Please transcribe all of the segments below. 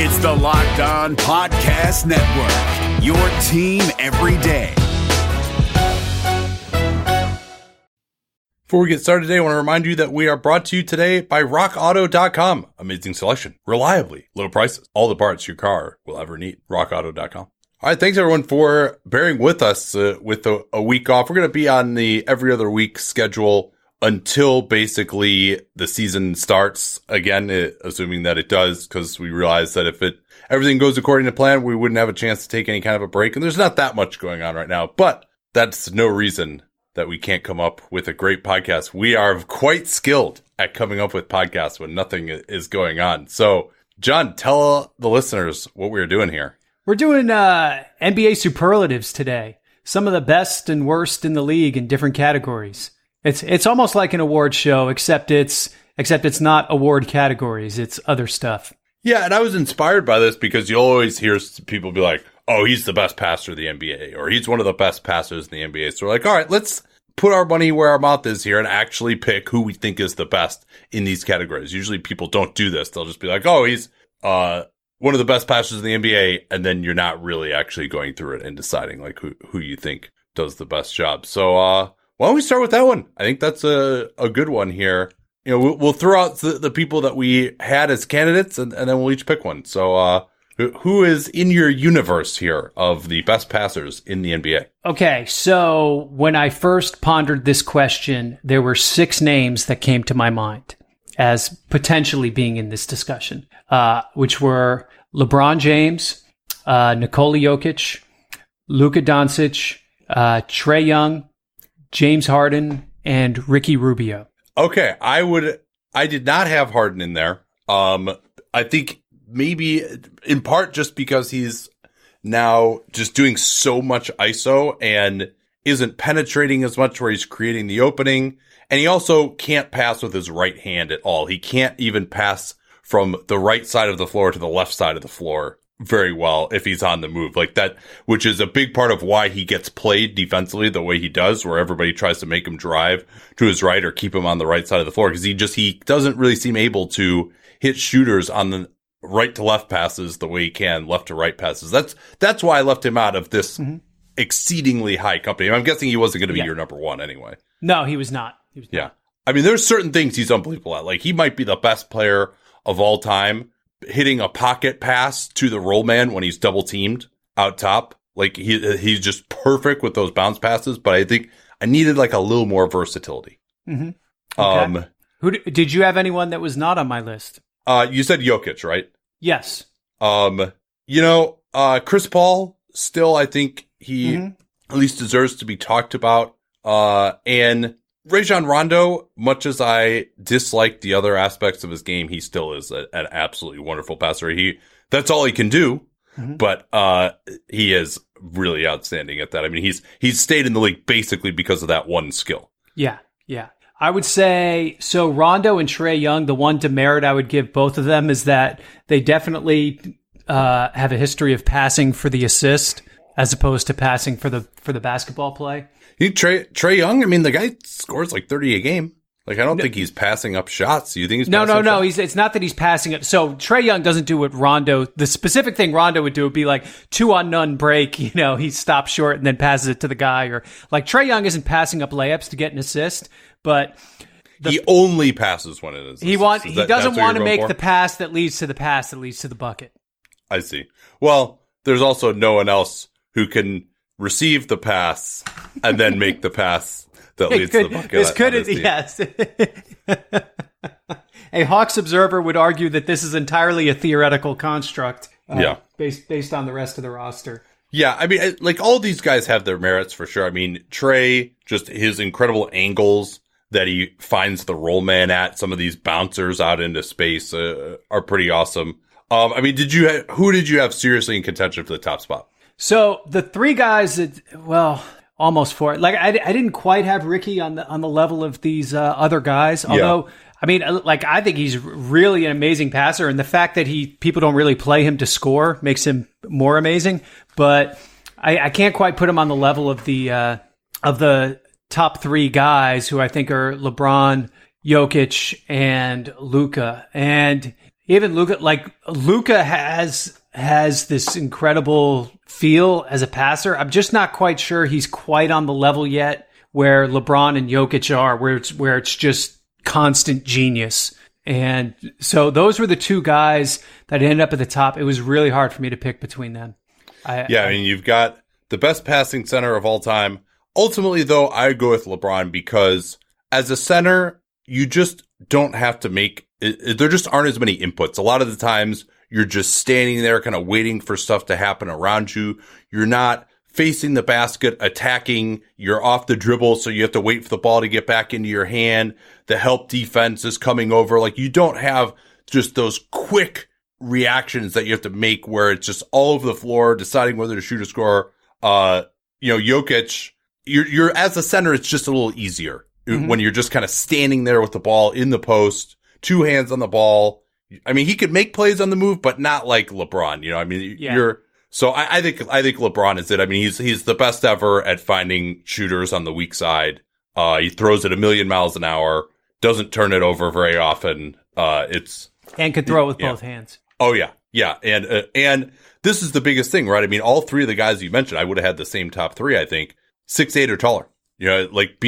It's the Locked On Podcast Network, your team every day. Before we get started today, I want to remind you that we are brought to you today by rockauto.com. Amazing selection, reliably low prices, all the parts your car will ever need. rockauto.com. All right, thanks everyone for bearing with us with a week off. We're going to be on the every other week schedule until basically the season starts again, assuming that it does, because we realize that if everything goes according to plan, we wouldn't have a chance to take any kind of a break. And there's not that much going on right now, but that's no reason that we can't come up with a great podcast. We are quite skilled at coming up with podcasts when nothing is going on. So, John, tell the listeners what we're doing here. We're doing NBA superlatives today. Some of the best and worst in the league in different categories. It's almost like an award show, except it's not award categories. It's other stuff. Yeah, and I was inspired by this because you'll always hear people be like, "Oh, he's the best passer of the NBA," or "He's one of the best passers in the NBA." So we're like, all right, let's put our money where our mouth is here and actually pick who we think is the best in these categories. Usually people don't do this. They'll just be like, oh, he's one of the best passers in the NBA. And then you're not really actually going through it and deciding like who you think does the best job. So why don't we start with that one? I think that's a good one here. You know, we'll throw out the people that we had as candidates and then we'll each pick one. So who is in your universe here of the best passers in the NBA? Okay, so when I first pondered this question, there were 6 names that came to my mind as potentially being in this discussion, which were LeBron James, Nikola Jokic, Luka Doncic, Trae Young, James Harden, and Ricky Rubio. Okay, I did not have Harden in there. I think maybe in part just because he's now just doing so much ISO and isn't penetrating as much where he's creating the opening. And he also can't pass with his right hand at all. He can't even pass from the right side of the floor to the left side of the floor very well if he's on the move like that, which is a big part of why he gets played defensively the way he does, where everybody tries to make him drive to his right or keep him on the right side of the floor because he doesn't really seem able to hit shooters on the right to left passes the way he can, left to right passes. That's why I left him out of this exceedingly high company. I'm guessing he wasn't going to be your number one anyway. No, he was not. He was not. I mean, there's certain things he's unbelievable at. Like, he might be the best player of all time hitting a pocket pass to the roll man when he's double teamed out top. Like, he's just perfect with those bounce passes, but I think I needed like a little more versatility. Mm-hmm. Okay. Who did you have anyone that was not on my list? You said Jokic, right? Yes. Chris Paul still, I think he at least deserves to be talked about. And Rajon Rondo, much as I dislike the other aspects of his game, he still is an absolutely wonderful passer. That's all he can do, but he is really outstanding at that. I mean, he's stayed in the league basically because of that one skill. Yeah. I would say, so Rondo and Trae Young, the one demerit I would give both of them is that they definitely have a history of passing for the assist as opposed to passing for the basketball play. Trae Young, I mean, the guy scores like 30 a game. Like, I don't think he's passing up shots. You think he's passing up shots? It's not that he's passing up. So Trae Young doesn't do what Rondo, the specific thing Rondo would do would be like 2-on-1 break. You know, he stops short and then passes it to the guy. Or like Trae Young isn't passing up layups to get an assist, but he only passes when it is. He doesn't want to make the pass that leads to the bucket. I see. Well, there's also no one else who can receive the pass and then make the pass that leads to the bucket. This could, yes. A Hawks observer would argue that this is entirely a theoretical construct based on the rest of the roster. Yeah, I mean, like, all these guys have their merits for sure. I mean, Trae, just his incredible angles that he finds the roll man at, some of these bouncers out into space are pretty awesome. I mean, who did you have seriously in contention for the top spot? So the three guys that, well, almost four. Like, I didn't quite have Ricky on the level of these other guys, although. Yeah. I mean, like, I think he's really an amazing passer, and the fact that people don't really play him to score makes him more amazing. But I can't quite put him on the level of the top three guys, who I think are LeBron, Jokic, and Luka. And even Luka has this incredible feel as a passer. I'm just not quite sure he's quite on the level yet where LeBron and Jokic are, where it's just constant genius. And so those were the two guys that ended up at the top. It was really hard for me to pick between them. I mean, you've got the best passing center of all time. Ultimately, though, I go with LeBron, because as a center, you just don't have to there just aren't as many inputs. A lot of the times you're just standing there kind of waiting for stuff to happen around you. You're not facing the basket, attacking, you're off the dribble, so you have to wait for the ball to get back into your hand. The help defense is coming over. Like, you don't have just those quick reactions that you have to make where it's just all over the floor, deciding whether to shoot or score. Jokic, you're as a center, it's just a little easier when you're just kind of standing there with the ball in the post, two hands on the ball. I mean, he could make plays on the move, but not like LeBron. You know, I mean, So I think LeBron is it. I mean, he's the best ever at finding shooters on the weak side. He throws it 1,000,000 miles an hour, doesn't turn it over very often. And could throw it with both hands. Oh yeah, yeah. And this is the biggest thing, right? I mean, all three of the guys you mentioned, I would have had the same top three. I think 6'8" or taller. You know, like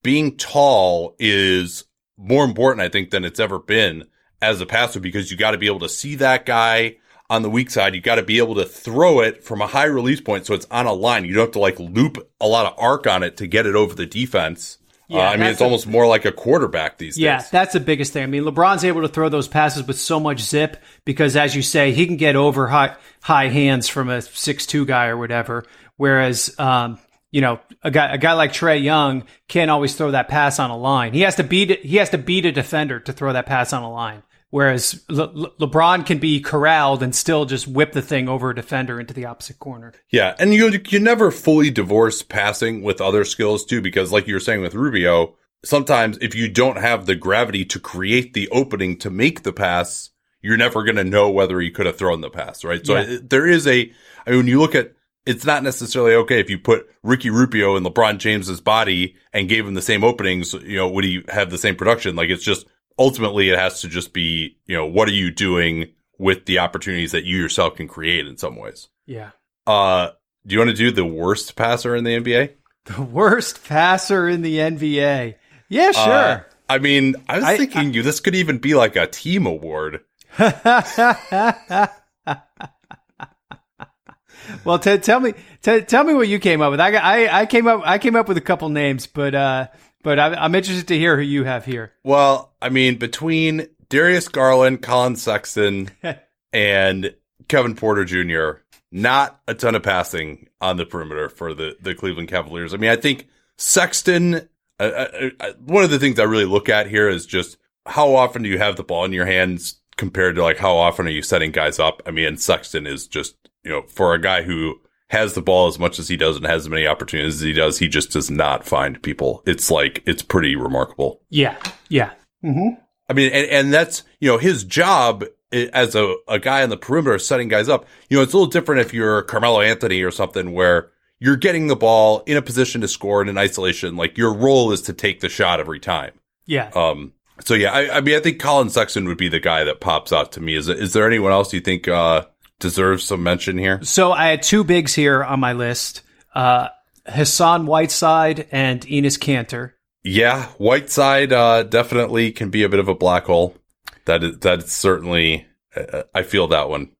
being tall is more important, I think, than it's ever been as a passer, because you got to be able to see that guy. On the weak side, you got to be able to throw it from a high release point, so it's on a line. You don't have to loop a lot of arc on it to get it over the defense. Yeah, I mean, it's almost more like a quarterback these days. Yeah, that's the biggest thing. I mean, LeBron's able to throw those passes with so much zip because, as you say, he can get over high hands from a 6'2" guy or whatever. Whereas, a guy like Trae Young can't always throw that pass on a line. He has to beat a defender to throw that pass on a line. Whereas LeBron can be corralled and still just whip the thing over a defender into the opposite corner. Yeah, and you never fully divorce passing with other skills, too, because like you were saying with Rubio, sometimes if you don't have the gravity to create the opening to make the pass, you're never going to know whether he could have thrown the pass, right? So when you look at, it's not necessarily okay if you put Ricky Rubio in LeBron James's body and gave him the same openings, you know, would he have the same production? Like, it's just... Ultimately, it has to just be, you know, what are you doing with the opportunities that you yourself can create in some ways? Yeah. Do you want to do the worst passer in the NBA? The worst passer in the NBA. Yeah, sure. I mean, I was thinking this could even be like a team award. Well, tell me what you came up with. I came up with a couple names, but I'm interested to hear who you have here. Well, I mean, between Darius Garland, Colin Sexton, and Kevin Porter Jr., not a ton of passing on the perimeter for the Cleveland Cavaliers. I mean, I think Sexton, one of the things I really look at here is just how often do you have the ball in your hands compared to, like, how often are you setting guys up? I mean, Sexton is just, you know, for a guy who has the ball as much as he does and has as many opportunities as he does, he just does not find people. It's like, it's pretty remarkable. Yeah. Yeah. Mm-hmm. I mean, and that's, you know, his job as a guy on the perimeter setting guys up. You know, it's a little different if you're Carmelo Anthony or something where you're getting the ball in a position to score in an isolation. Like, your role is to take the shot every time. Yeah. So yeah, I mean, I think Colin Sexton would be the guy that pops out to me. Is there anyone else you think, deserves some mention here? So I had two bigs here on my list, Hassan Whiteside and Enes Kanter. Yeah, Whiteside definitely can be a bit of a black hole. That's certainly, I feel that one,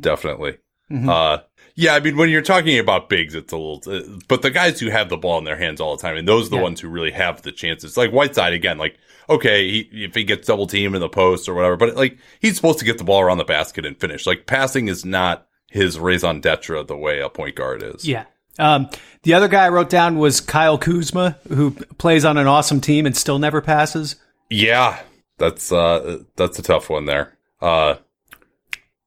definitely. Mm-hmm. Yeah, I mean, when you're talking about bigs, it's a little, but the guys who have the ball in their hands all the time, and those are the ones who really have the chances. Like Whiteside, again, like, okay, if he gets double team in the post or whatever, but like, he's supposed to get the ball around the basket and finish. Like, passing is not his raison d'etre the way a point guard is. Yeah. The other guy I wrote down was Kyle Kuzma, who plays on an awesome team and still never passes. Yeah. That's a tough one there.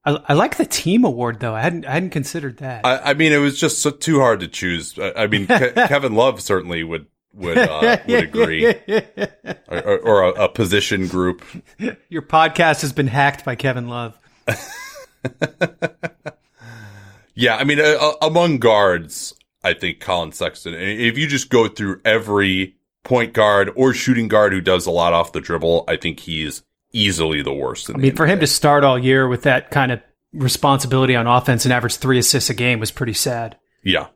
I like the team award, though. I hadn't considered that. I mean, it was just so, too hard to choose. I mean, Kevin Love certainly would agree. or a position group. Your podcast has been hacked by Kevin Love. Yeah, I mean, among guards, I think Colin Sexton. If you just go through every point guard or shooting guard who does a lot off the dribble, I think he's easily the worst. I mean, for him to start all year with that kind of responsibility on offense and average 3 assists a game was pretty sad. Yeah.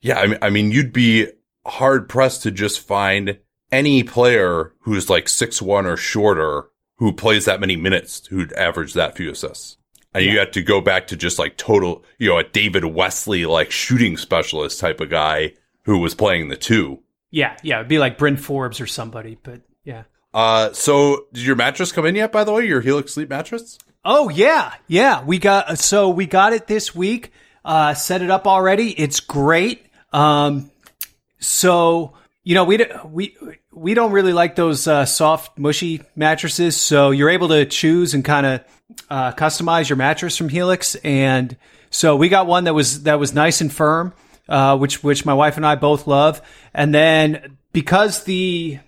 Yeah. I mean, you'd be hard pressed to just find any player who's like 6'1" or shorter who plays that many minutes who'd average that few assists. And you have to go back to just like total, you know, a David Wesley, like shooting specialist type of guy who was playing the 2. Yeah. Yeah. It'd be like Bryn Forbes or somebody, but yeah. So did your mattress come in yet, by the way, your Helix Sleep mattress? Oh yeah. Yeah. We got it this week, set it up already. It's great. So, you know, we don't really like those, soft, mushy mattresses. So you're able to choose and kind of, customize your mattress from Helix. And so we got one that was nice and firm, which my wife and I both love. And then because of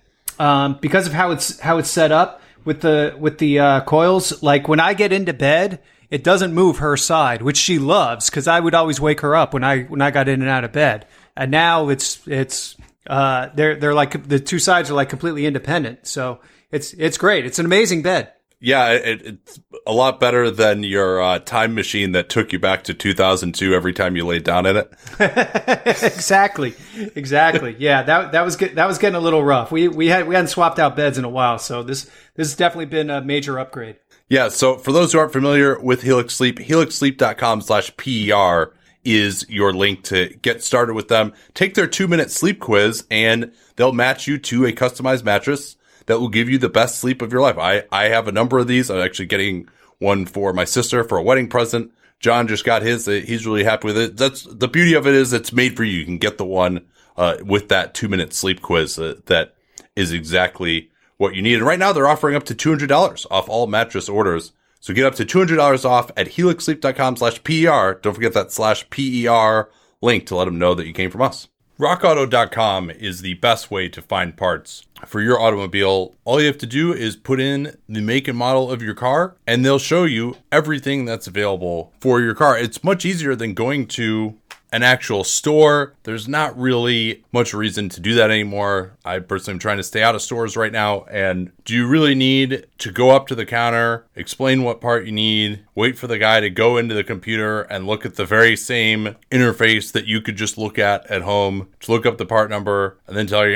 how it's set up with the coils, like when I get into bed, it doesn't move her side, which she loves, because I would always wake her up when I got in and out of bed. And now it's they're like the two sides are like completely independent. So it's great. It's an amazing bed. Yeah, it's a lot better than your time machine that took you back to 2002 every time you laid down in it. Exactly. Yeah, that was getting a little rough. We hadn't swapped out beds in a while, so this has definitely been a major upgrade. Yeah. So for those who aren't familiar with Helix Sleep, helixsleep.com/PER is your link to get started with them. Take their 2-minute sleep quiz, and they'll match you to a customized mattress that will give you the best sleep of your life. I have a number of these. I'm actually getting one for my sister for a wedding present. John just got his. He's really happy with it. That's the beauty of it, is it's made for you. You can get the one with that 2-minute sleep quiz that is exactly what you need. And right now they're offering up to $200 off all mattress orders. So get up to $200 off at helixsleep.com/PER. Don't forget that /PER link to let them know that you came from us. rockauto.com is the best way to find parts for your automobile. All you have to do is put in the make and model of your car, and they'll show you everything that's available for your car. It's much easier than going to an actual store. There's not really much reason to do that anymore. I personally am trying to stay out of stores right now. And do you really need to go up to the counter, explain what part you need, wait for the guy to go into the computer and look at the very same interface that you could just look at home, to look up the part number and then tell you, we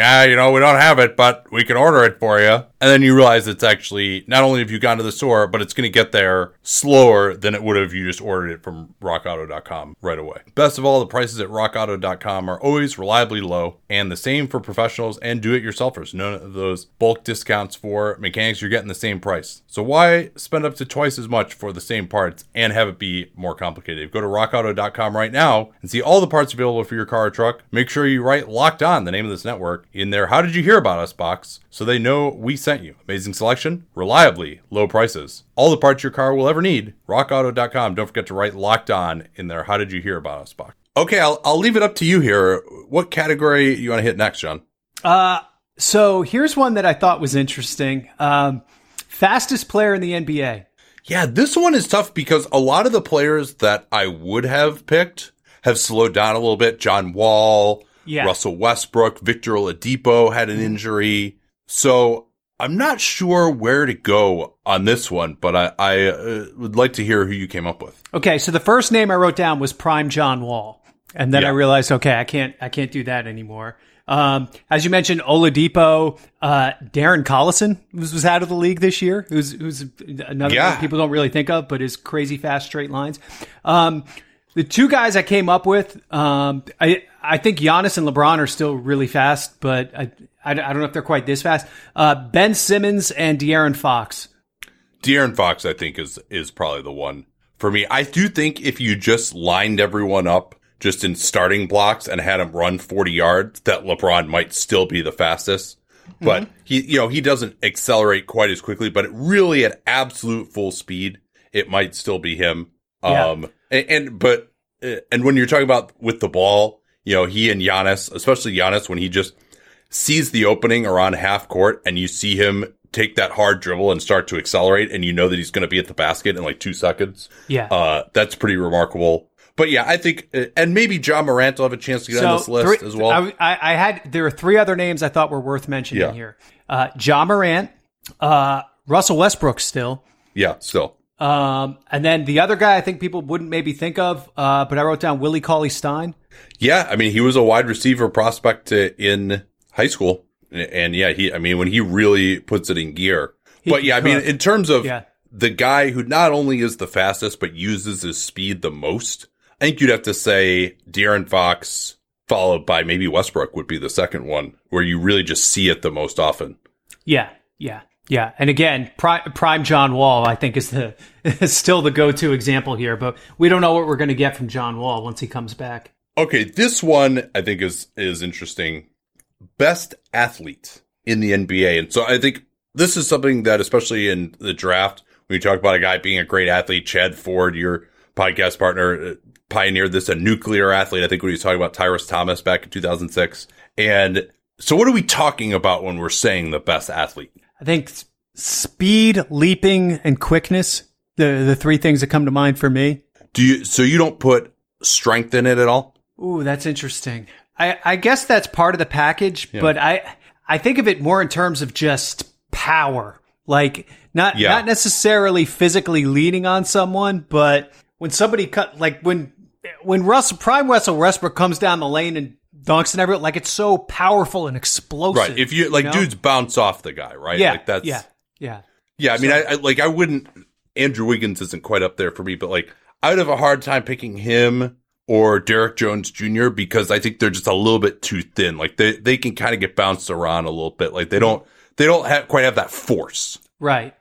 don't have it, but we can order it for you. And then you realize it's actually, not only have you gone to the store, but it's going to get there slower than it would have if you just ordered it from rockauto.com right away. Best of all, the prices at rockauto.com are always reliably low, and the same for professionals and do-it-yourselfers. None of those bulk discounts for mechanics. You're getting the same price. So why spend up to twice as much for the same parts and have it be more complicated? Go to rockauto.com right now and see all the parts available for your car or truck. Make sure you write Locked On, the name of this network, in their How Did You Hear About Us box, so they know we sent you. Amazing selection, reliably low prices, all the parts your car will ever need. rockauto.com. Don't forget to write Locked On in their How Did You Hear About Us box. Okay, I'll leave it up to you here. What category you want to hit next, John? So here's one that I thought was interesting. Fastest player in the NBA. Yeah, this one is tough because a lot of the players that I would have picked have slowed down a little bit. John Wall, Russell Westbrook, Victor Oladipo had an injury. So I'm not sure where to go on this one, but I would like to hear who you came up with. Okay, so the first name I wrote down was Prime John Wall. And then I realized, okay, I can't do that anymore. As you mentioned, Oladipo, Darren Collison was out of the league this year. Who's another one people don't really think of, but is crazy fast straight lines. The two guys I came up with, I think Giannis and LeBron are still really fast, but I don't know if they're quite this fast. Ben Simmons and De'Aaron Fox. De'Aaron Fox, I think, is probably the one for me. I do think if you just lined everyone up just in starting blocks and had him run 40 yards, that LeBron might still be the fastest. Mm-hmm. But he doesn't accelerate quite as quickly, but really at absolute full speed, it might still be him. Yeah. And when you're talking about with the ball, he and Giannis, especially Giannis, when he just sees the opening around half court and you see him take that hard dribble and start to accelerate, and that he's going to be at the basket in like 2 seconds. Yeah. That's pretty remarkable. But yeah, I think, and maybe John Morant will have a chance to get on this list as well. There were three other names I thought were worth mentioning here. John Morant, Russell Westbrook still. Yeah, still. And then the other guy I think people wouldn't maybe think of, but I wrote down Willie Cauley-Stein. Yeah, I mean, he was a wide receiver prospect in high school. And yeah, when he really puts it in gear. In terms of the guy who not only is the fastest, but uses his speed the most, I think you'd have to say De'Aaron Fox, followed by maybe Westbrook would be the second one, where you really just see it the most often. Yeah, yeah. Yeah, and again, prime John Wall, I think, is still the go-to example here. But we don't know what we're going to get from John Wall once he comes back. Okay, this one I think is interesting. Best athlete in the NBA. And so I think this is something that, especially in the draft, when you talk about a guy being a great athlete, Chad Ford, your podcast partner, pioneered this, a nuclear athlete, I think, when he was talking about Tyrese Thomas back in 2006. And so what are we talking about when we're saying the best athlete? I think speed, leaping, and quickness, the three things that come to mind for me. So you don't put strength in it at all? Ooh, that's interesting. I guess that's part of the package, but I think of it more in terms of just power. Like not necessarily physically leaning on someone, but when somebody when Russell Westbrook comes down the lane and dunks and everything, it's so powerful and explosive. Right. If you dudes bounce off the guy, right? Yeah. That's yeah. Yeah. I mean, I wouldn't. Andrew Wiggins isn't quite up there for me, but I would have a hard time picking him or Derek Jones Jr. because I think they're just a little bit too thin. They can kind of get bounced around a little bit. They don't quite have that force. Right.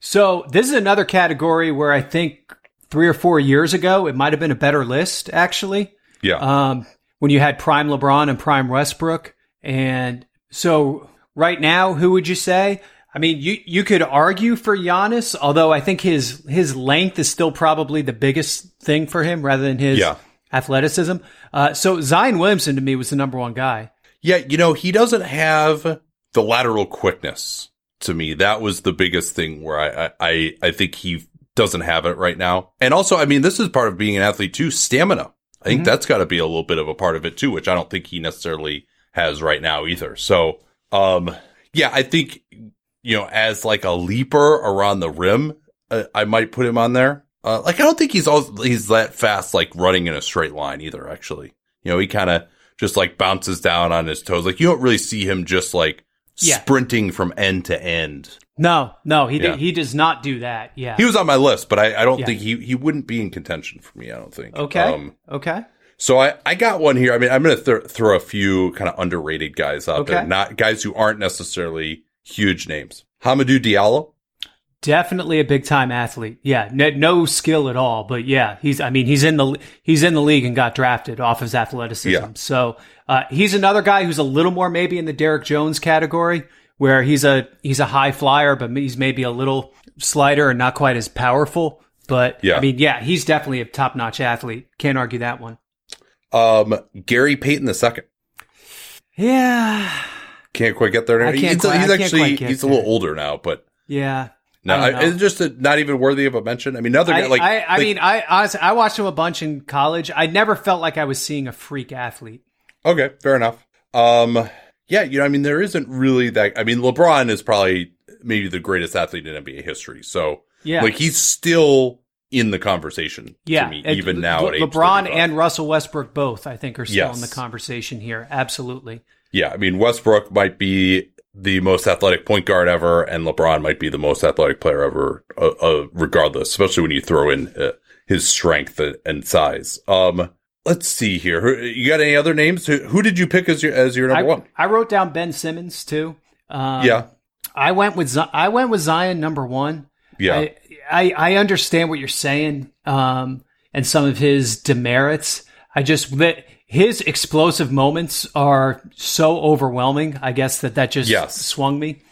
So this is another category where I think 3 or 4 years ago it might have been a better list actually. Yeah. When you had prime LeBron and prime Westbrook. And so right now, who would you say? I mean, you could argue for Giannis, although I think his length is still probably the biggest thing for him rather than his athleticism. So Zion Williamson to me was the number one guy. Yeah, he doesn't have the lateral quickness to me. That was the biggest thing where I think he doesn't have it right now. And also, I mean, this is part of being an athlete too, stamina. I think that's got to be a little bit of a part of it too, which I don't think he necessarily has right now either. So, I think, as a leaper around the rim, I might put him on there. I don't think he's that fast, running in a straight line either, actually. He kind of just bounces down on his toes. You don't really see him just sprinting from end to end. No, he does not do that. Yeah, he was on my list, but I don't think he wouldn't be in contention for me. I don't think. Okay. Okay. So I got one here. I mean, I'm going to throw a few kind of underrated guys out there, not guys who aren't necessarily huge names. Hamidou Diallo, definitely a big time athlete. Yeah, no skill at all, but he's. I mean, he's in the league and got drafted off his athleticism. Yeah. So he's another guy who's a little more maybe in the Derek Jones category, where he's a high flyer, but he's maybe a little slighter and not quite as powerful. But, he's definitely a top-notch athlete. Can't argue that one. Gary Payton II. Yeah. Can't quite get there. He's a little older now, but... Yeah. No, it's just not even worthy of a mention. I mean, another guy... I honestly, I watched him a bunch in college. I never felt like I was seeing a freak athlete. Okay, fair enough. Yeah, there isn't really that. I mean, LeBron is probably maybe the greatest athlete in NBA history. So, he's still in the conversation to me, even now at age 35. LeBron and Russell Westbrook both, I think, are still in the conversation here. Absolutely. Yeah, I mean, Westbrook might be the most athletic point guard ever, and LeBron might be the most athletic player ever, regardless, especially when you throw in his strength and size. Let's see here. You got any other names? Who did you pick as your number one? I wrote down Ben Simmons too. Yeah, I went with Zion number one. Yeah, I understand what you're saying, and some of his demerits. His explosive moments are so overwhelming. I guess that just swung me.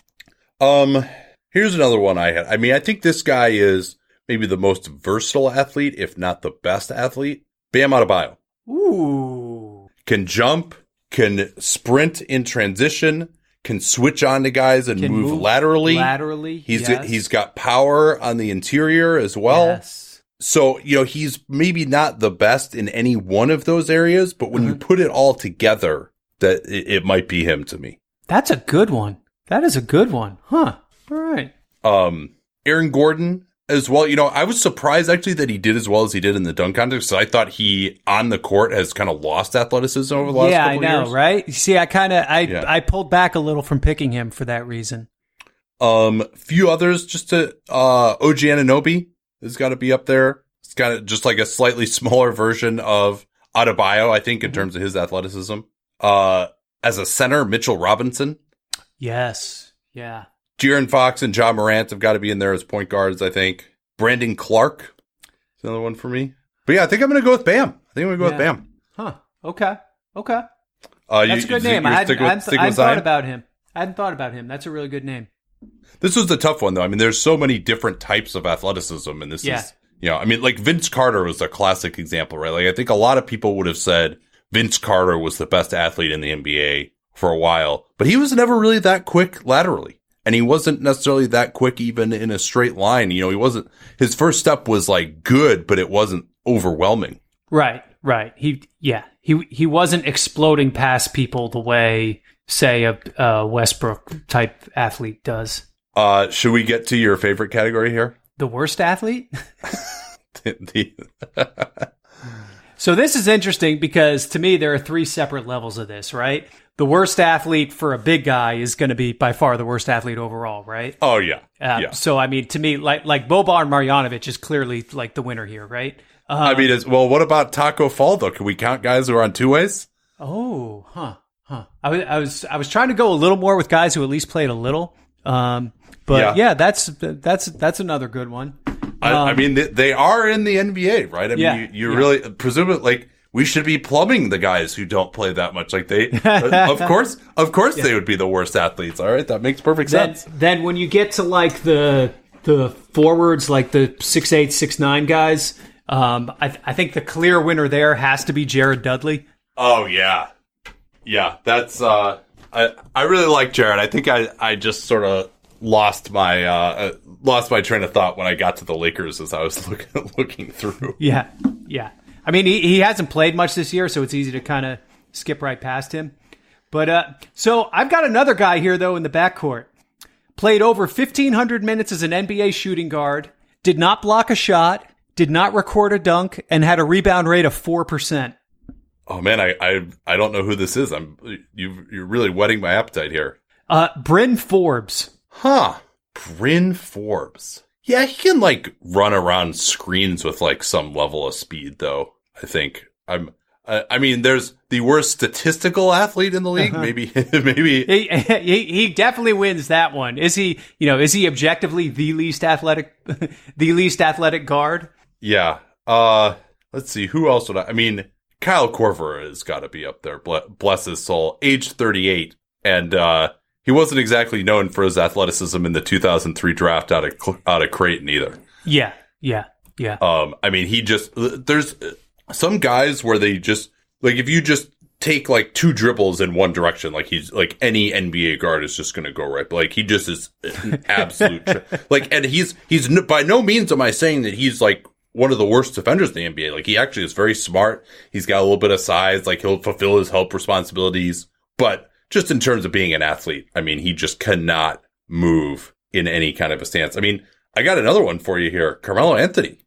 Here's another one I had. I mean, I think this guy is maybe the most versatile athlete, if not the best athlete. Bam Adebayo. Ooh. Can jump, can sprint in transition, can switch on to guys and move laterally. He's got power on the interior as well. Yes. So, he's maybe not the best in any one of those areas, but when you put it all together, that it might be him to me. That's a good one. That is a good one. Huh. All right. Aaron Gordon as well. I was surprised actually that he did as well as he did in the dunk contest. So I thought he on the court has kind of lost athleticism over the last couple of years. Yeah, I know, right? See, I pulled back a little from picking him for that reason. Few others just to OG Anunoby has got to be up there. It's kind of just like a slightly smaller version of Adebayo, I think, in terms of his athleticism. As a center, Mitchell Robinson. Yes. Yeah. De'Aaron Fox and John Morant have got to be in there as point guards, I think. Brandon Clark is another one for me. But yeah, I think I'm going to go with Bam. Huh. Okay. That's a good name. I hadn't thought about him. That's a really good name. This was the tough one, though. I mean, there's so many different types of athleticism, and this is, like Vince Carter was a classic example, right? Like, I think a lot of people would have said Vince Carter was the best athlete in the NBA for a while, but he was never really that quick laterally. And he wasn't necessarily that quick even in a straight line. His first step was like good, but it wasn't overwhelming. Right. He wasn't exploding past people the way, say, a Westbrook type athlete does. Should we get to your favorite category here? The worst athlete? So this is interesting because to me, there are three separate levels of this, right? The worst athlete for a big guy is going to be by far the worst athlete overall, right? Oh, yeah. So, I mean, to me, like Boban Marjanovic is clearly like the winner here, right? What about Taco Fall, though? Can we count guys who are on two ways? Oh, huh. I was trying to go a little more with guys who at least played a little. That's another good one. They are in the NBA, right? You really presumably like we should be plumbing the guys who don't play that much. Like they, of course, they would be the worst athletes. All right, that makes perfect sense. Then when you get to like the forwards, like the 6'8", 6'9" guys, I think the clear winner there has to be Jared Dudley. Oh yeah, that's I really like Jared. I think I just sort of lost my train of thought when I got to the Lakers as I was looking through. Yeah. I mean, he hasn't played much this year, so it's easy to kind of skip right past him. But so I've got another guy here, though, in the backcourt. Played over 1,500 minutes as an NBA shooting guard, did not block a shot, did not record a dunk, and had a rebound rate of 4%. Oh, man, I don't know who this is. You're really whetting my appetite here. Bryn Forbes. Huh. Bryn Forbes. Yeah, he can, like, run around screens with, like, some level of speed, though, I think. There's the worst statistical athlete in the league. Maybe. He definitely wins that one. Is he objectively the least athletic guard? Yeah. Let's see. Who else would Kyle Korver has got to be up there. Bless his soul. Age 38. And, he wasn't exactly known for his athleticism in the 2003 draft out of Creighton either. Yeah. There's some guys where they just like if you just take like two dribbles in one direction, like he's like any NBA guard is just going to go right. But, like he just is an absolute and he's by no means am I saying that he's like one of the worst defenders in the NBA. Like he actually is very smart. He's got a little bit of size. Like he'll fulfill his help responsibilities, but. Just in terms of being an athlete, I mean, he just cannot move in any kind of a stance. I mean, I got another one for you here. Carmelo Anthony.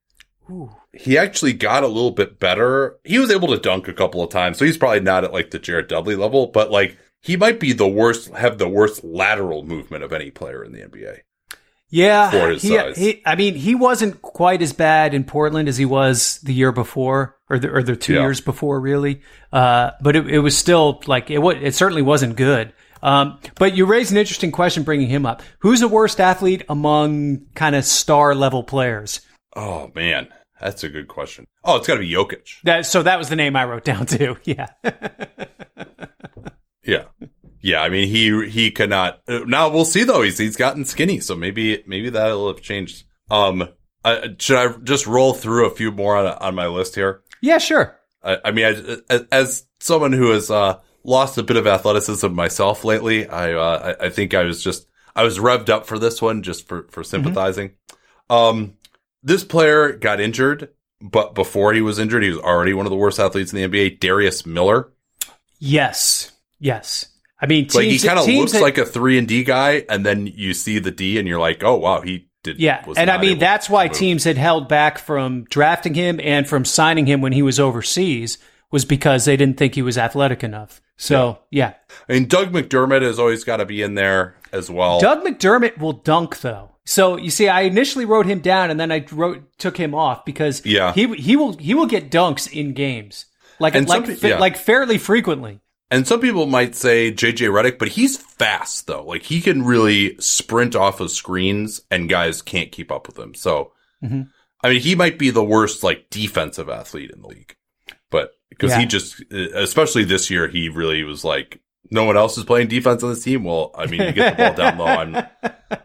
Ooh. He actually got a little bit better. He was able to dunk a couple of times, so he's probably not at, like, the Jared Dudley level. But, like, he might be the worst, have the worst lateral movement of any player in the NBA. Yeah, for his size. He wasn't quite as bad in Portland as he was the year before, or the two years before, really. But it was still it certainly wasn't good. But you raise an interesting question bringing him up. Who's the worst athlete among kind of star level players? Oh man, that's a good question. Oh, it's got to be Jokic. That was the name I wrote down too. Yeah. Yeah. Yeah, I mean, he could not. Now we'll see though. He's gotten skinny, so maybe that'll have changed. Should I just roll through a few more on my list here? Yeah, sure. I mean, as someone who has lost a bit of athleticism myself lately, I think I was revved up for this one just for sympathizing. Mm-hmm. This player got injured, but before he was injured, he was already one of the worst athletes in the NBA. Darius Miller. Yes. I mean, he kind of looks like a 3-and-D guy, and then you see the D, and you're like, oh, wow, he did. Yeah, and I mean, that's why teams had held back from drafting him and from signing him when he was overseas, was because they didn't think he was athletic enough. So, yeah. I mean, Doug McDermott has always got to be in there as well. Doug McDermott will dunk, though. So, you see, I initially wrote him down, and then I took him off because he will get dunks in games, like fairly frequently. And some people might say JJ Redick, but he's fast though. Like he can really sprint off of screens and guys can't keep up with him. So, I mean, he might be the worst defensive athlete in the league, but because he just, especially this year, he really was like, no one else is playing defense on this team. Well, I mean, you get the ball down low. I'm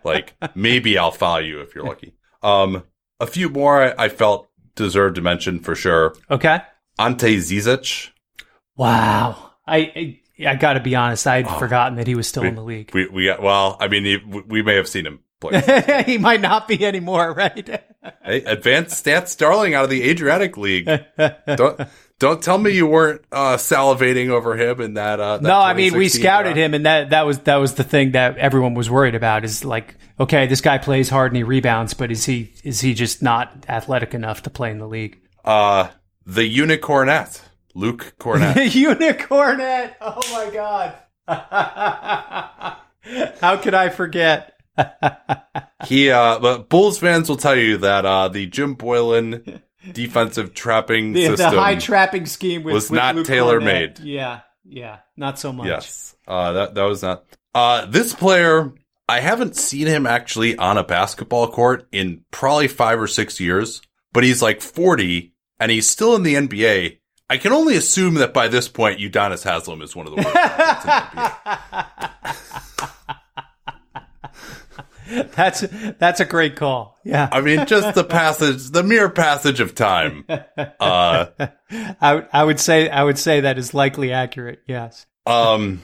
like, maybe I'll foul you if you're lucky. A few more I felt deserved to mention for sure. Okay. Ante Zizic. Wow. I got to be honest. I had forgotten that he was still in the league. We may have seen him play. He might not be anymore, right? Hey, advanced stats darling out of the Adriatic League. Don't tell me you weren't salivating over him in that. No, I mean we scouted him, and that was the thing that everyone was worried about. Is like, okay, this guy plays hard and he rebounds, but is he just not athletic enough to play in the league? The Unicornette. Luke Cornett. Unicornette. Oh, my God. How could I forget? But Bulls fans will tell you that the Jim Boylan defensive trapping system. The high trapping scheme was not tailor-made. Yeah. Not so much. Yes. That was not. This player, I haven't seen him actually on a basketball court in probably 5 or 6 years, but he's 40 and he's still in the NBA. I can only assume that by this point, Udonis Haslam is one of the worst athletes in the NBA. That's a great call. Yeah, I mean, just the mere passage of time. I would say that is likely accurate. Yes. Frank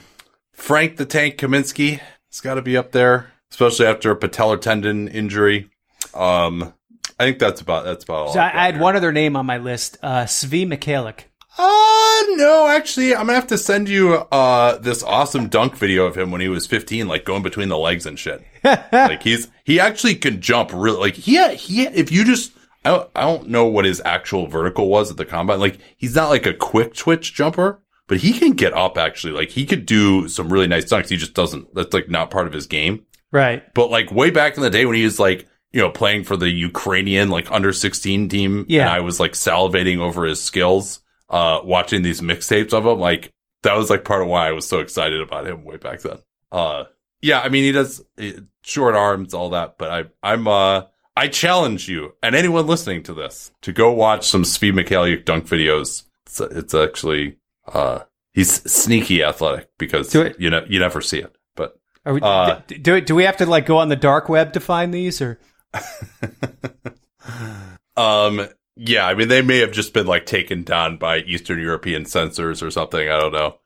the Tank Kaminsky has got to be up there, especially after a patellar tendon injury. I think that's about all. So I had one other name on my list, Svi Mykhailiuk. No, actually, I'm going to have to send you this awesome dunk video of him when he was 15, going between the legs and shit. He actually can jump really. I don't know what his actual vertical was at the combine. He's not a quick twitch jumper, but he can get up actually. He could do some really nice dunks. He just doesn't, that's not part of his game. Right. But way back in the day when he was playing for the Ukrainian, under 16 team. Yeah. And I was salivating over his skills. Watching these mixtapes of him, that was part of why I was so excited about him way back then. I mean, he does short arms, all that, but I challenge you and anyone listening to this to go watch some Svi Mykhailiuk dunk videos. It's actually he's sneaky athletic because you never see it. But are we, do we have to go on the dark web to find these or? Yeah, I mean, they may have just been taken down by Eastern European censors or something. I don't know.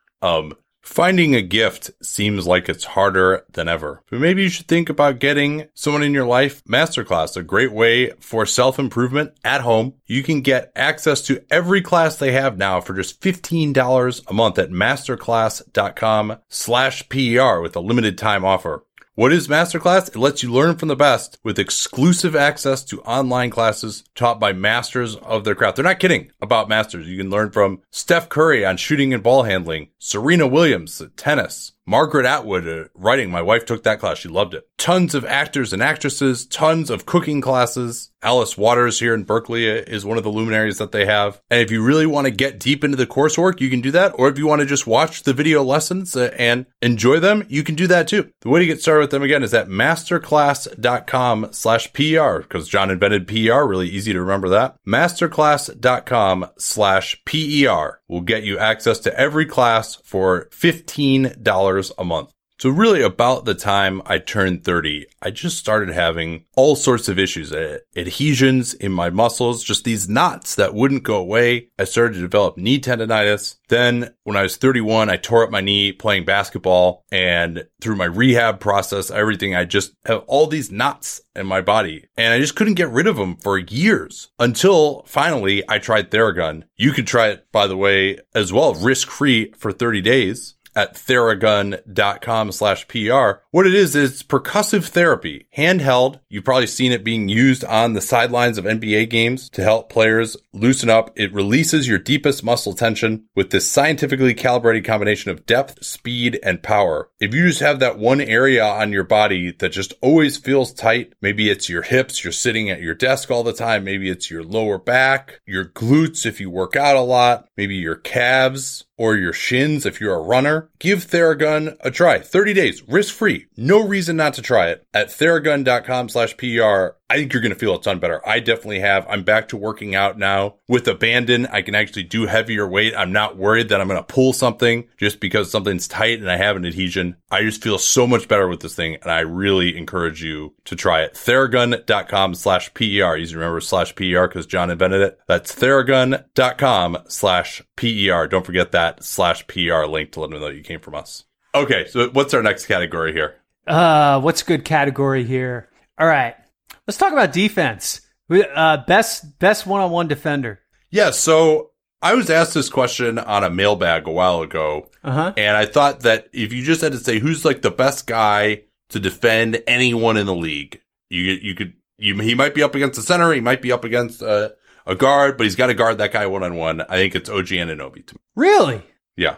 Finding a gift seems like it's harder than ever. But maybe you should think about getting someone in your life masterclass, a great way for self-improvement at home. You can get access to every class they have now for just $15 a month at masterclass.com/PER with a limited time offer. What is Masterclass? It lets you learn from the best with exclusive access to online classes taught by masters of their craft. They're not kidding about masters. You can learn from Steph Curry on shooting and ball handling, Serena Williams at tennis, Margaret Atwood writing. My wife took that class. She loved it. Tons of actors and actresses, tons of cooking classes. Alice Waters here in Berkeley is one of the luminaries that they have. And if you really want to get deep into the coursework, you can do that. Or if you want to just watch the video lessons and enjoy them, you can do that too. The way to get started with them again is at masterclass.com/PR, because John invented PER, really easy to remember that. Masterclass.com/PER will get you access to every class for $15 a month. So really about the time I turned 30, I just started having all sorts of issues, adhesions in my muscles, just these knots that wouldn't go away. I started to develop knee tendonitis. Then when I was 31, I tore up my knee playing basketball, and through my rehab process, everything, I just have all these knots in my body and I just couldn't get rid of them for years until finally I tried Theragun. You can try it, by the way, as well, risk-free for 30 days. At Theragun.com/PR. What it is it's percussive therapy, handheld. You've probably seen it being used on the sidelines of NBA games to help players loosen up. It releases your deepest muscle tension with this scientifically calibrated combination of depth, speed, and power. If you just have that one area on your body that just always feels tight, maybe it's your hips, you're sitting at your desk all the time, maybe it's your lower back, your glutes if you work out a lot, maybe your calves, or your shins if you're a runner, give Theragun a try. 30 days, risk-free. No reason not to try it. At Theragun.com/PR, I think you're going to feel a ton better. I definitely have. I'm back to working out now with abandon. I can actually do heavier weight. I'm not worried that I'm going to pull something just because something's tight and I have an adhesion. I just feel so much better with this thing, and I really encourage you to try it. Theragun.com/PER. You remember /PER because John invented it. That's Theragun.com/PER. Don't forget that /PR link to let them know you came from us. Okay, so what's our next category here? What's a good category here? All right, let's talk about defense. Best one-on-one defender. Yeah, so I was asked this question on a mailbag a while ago, and I thought that if you just had to say who's like the best guy to defend anyone in the league, you could he might be up against a center, he might be up against a guard, but he's got to guard that guy one-on-one. I think it's OG Anunoby to me. Really? Yeah.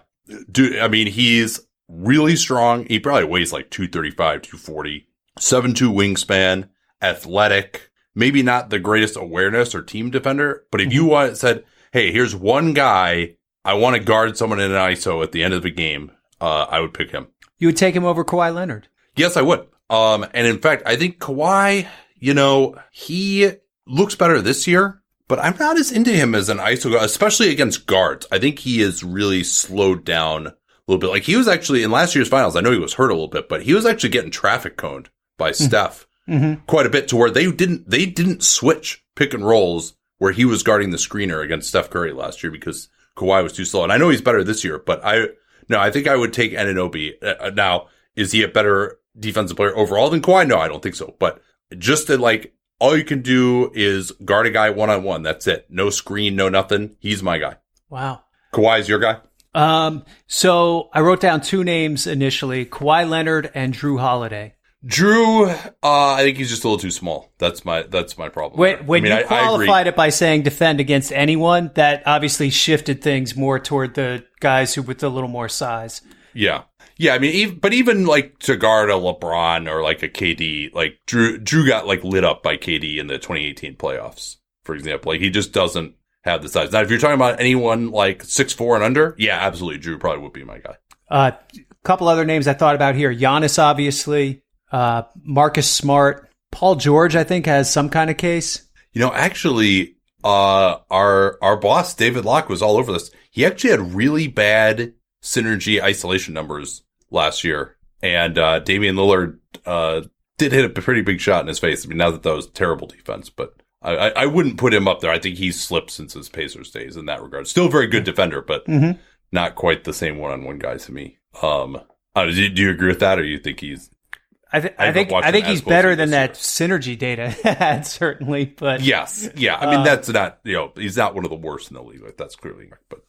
Dude, I mean, he's really strong. He probably weighs like 235, 240, 7'2 wingspan, athletic, maybe not the greatest awareness or team defender, but if you said, hey, here's one guy, I want to guard someone in an ISO at the end of the game, I would pick him. You would take him over Kawhi Leonard? Yes, I would. And in fact, I think Kawhi, he looks better this year. But I'm not as into him as an ISO guy, especially against guards. I think he is really slowed down a little bit. Like, he was actually, in last year's finals, I know he was hurt a little bit, but he was actually getting traffic coned by Steph quite a bit, to where they didn't switch pick and rolls where he was guarding the screener against Steph Curry last year because Kawhi was too slow. And I know he's better this year, but I think I would take Anunoby. Now, is he a better defensive player overall than Kawhi? No, I don't think so. But just to, like, all you can do is guard a guy one-on-one. That's it. No screen, no nothing. He's my guy. Wow. Kawhi's your guy? So I wrote down two names initially, Kawhi Leonard and Jrue Holiday. Jrue, I think he's just a little too small. That's my problem. When you qualified it by saying defend against anyone, that obviously shifted things more toward the guys who with a little more size. Yeah. Yeah, I mean, even like to guard a LeBron or like a KD, like Jrue got like lit up by KD in the 2018 playoffs, for example. Like, he just doesn't have the size. Now, if you're talking about anyone like 6'4" and under, yeah, absolutely, Jrue probably would be my guy. Couple other names I thought about here: Giannis, obviously, Marcus Smart, Paul George. I think has some kind of case. Actually, our boss David Locke was all over this. He actually had really bad synergy isolation numbers last year, and Damian Lillard did hit a pretty big shot in his face. I mean, not that was terrible defense, but I wouldn't put him up there. I think he's slipped since his Pacers days in that regard. Still a very good defender, but not quite the same one-on-one guy to me. Do you agree with that, or you think he's? I think he's better than that synergy data had, certainly. But yes, yeah. I mean, that's not he's not one of the worst in the league. Like, that's clearly, but.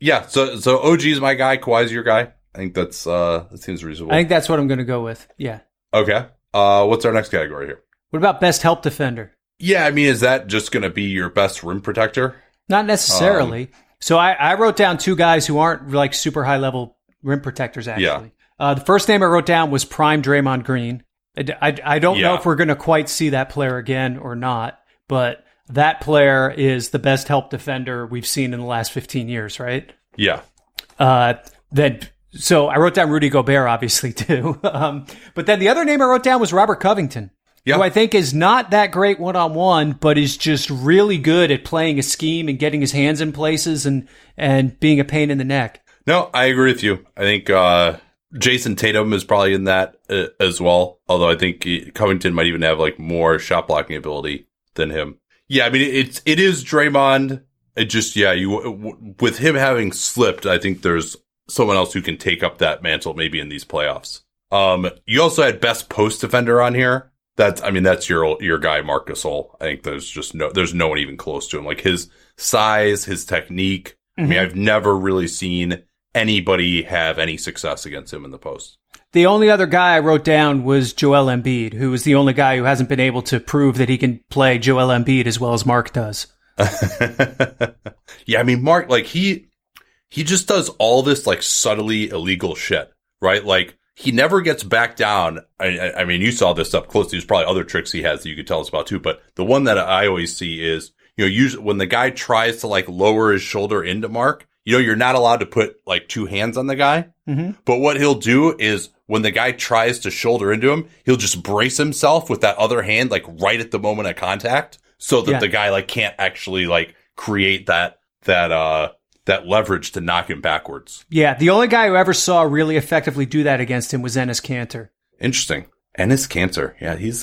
Yeah, so OG is my guy, Kawhi's your guy. I think that's that seems reasonable. I think that's what I'm going to go with. Yeah. Okay. What's our next category here? What about best help defender? Yeah, I mean, is that just going to be your best rim protector? Not necessarily. So I wrote down two guys who aren't like super high level rim protectors. Actually, The first name I wrote down was Prime Draymond Green. I don't know if we're going to quite see that player again or not, but that player is the best help defender we've seen in the last 15 years, right? Yeah. So I wrote down Rudy Gobert, obviously, too. But then the other name I wrote down was Robert Covington, who I think is not that great one-on-one, but is just really good at playing a scheme and getting his hands in places and being a pain in the neck. No, I agree with you. I think Jason Tatum is probably in that as well, although I think Covington might even have like more shot blocking ability than him. Yeah, I mean, it is Draymond. It just, with him having slipped, I think there's someone else who can take up that mantle maybe in these playoffs. You also had best post defender on here. That's your guy, Marc Gasol. I think there's no one even close to him. Like his size, his technique. Mm-hmm. I mean, I've never really seen anybody have any success against him in the post. The only other guy I wrote down was Joel Embiid, who is the only guy who hasn't been able to prove that he can play Joel Embiid as well as Mark does. Yeah, I mean, Mark, like he just does all this like subtly illegal shit, right? Like he never gets back down. I mean, you saw this up close. There's probably other tricks he has that you could tell us about too, but the one that I always see is, you know, usually when the guy tries to like lower his shoulder into Mark, you know, you're not allowed to put like two hands on the guy. Mm-hmm. But what he'll do is when the guy tries to shoulder into him, he'll just brace himself with that other hand, like right at the moment of contact, so that the guy like can't actually like create that leverage to knock him backwards. Yeah, the only guy who ever saw really effectively do that against him was Enes Kanter. Interesting. Enes Kanter. Yeah, he's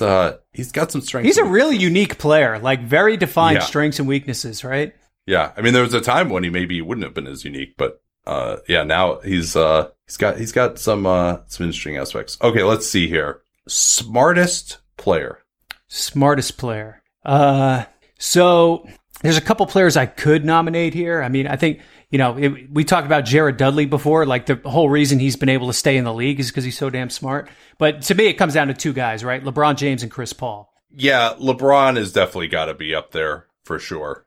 got some strengths. He's a really unique player, like very defined strengths and weaknesses, right? Yeah. I mean, there was a time when he maybe wouldn't have been as unique, but now he's got some interesting aspects. Okay, let's see here. Smartest player. So there's a couple players I could nominate here. I mean, I think, you know, we talked about Jared Dudley before. Like the whole reason he's been able to stay in the league is because he's so damn smart. But to me, it comes down to two guys, right? LeBron James and Chris Paul. Yeah, LeBron has definitely got to be up there for sure.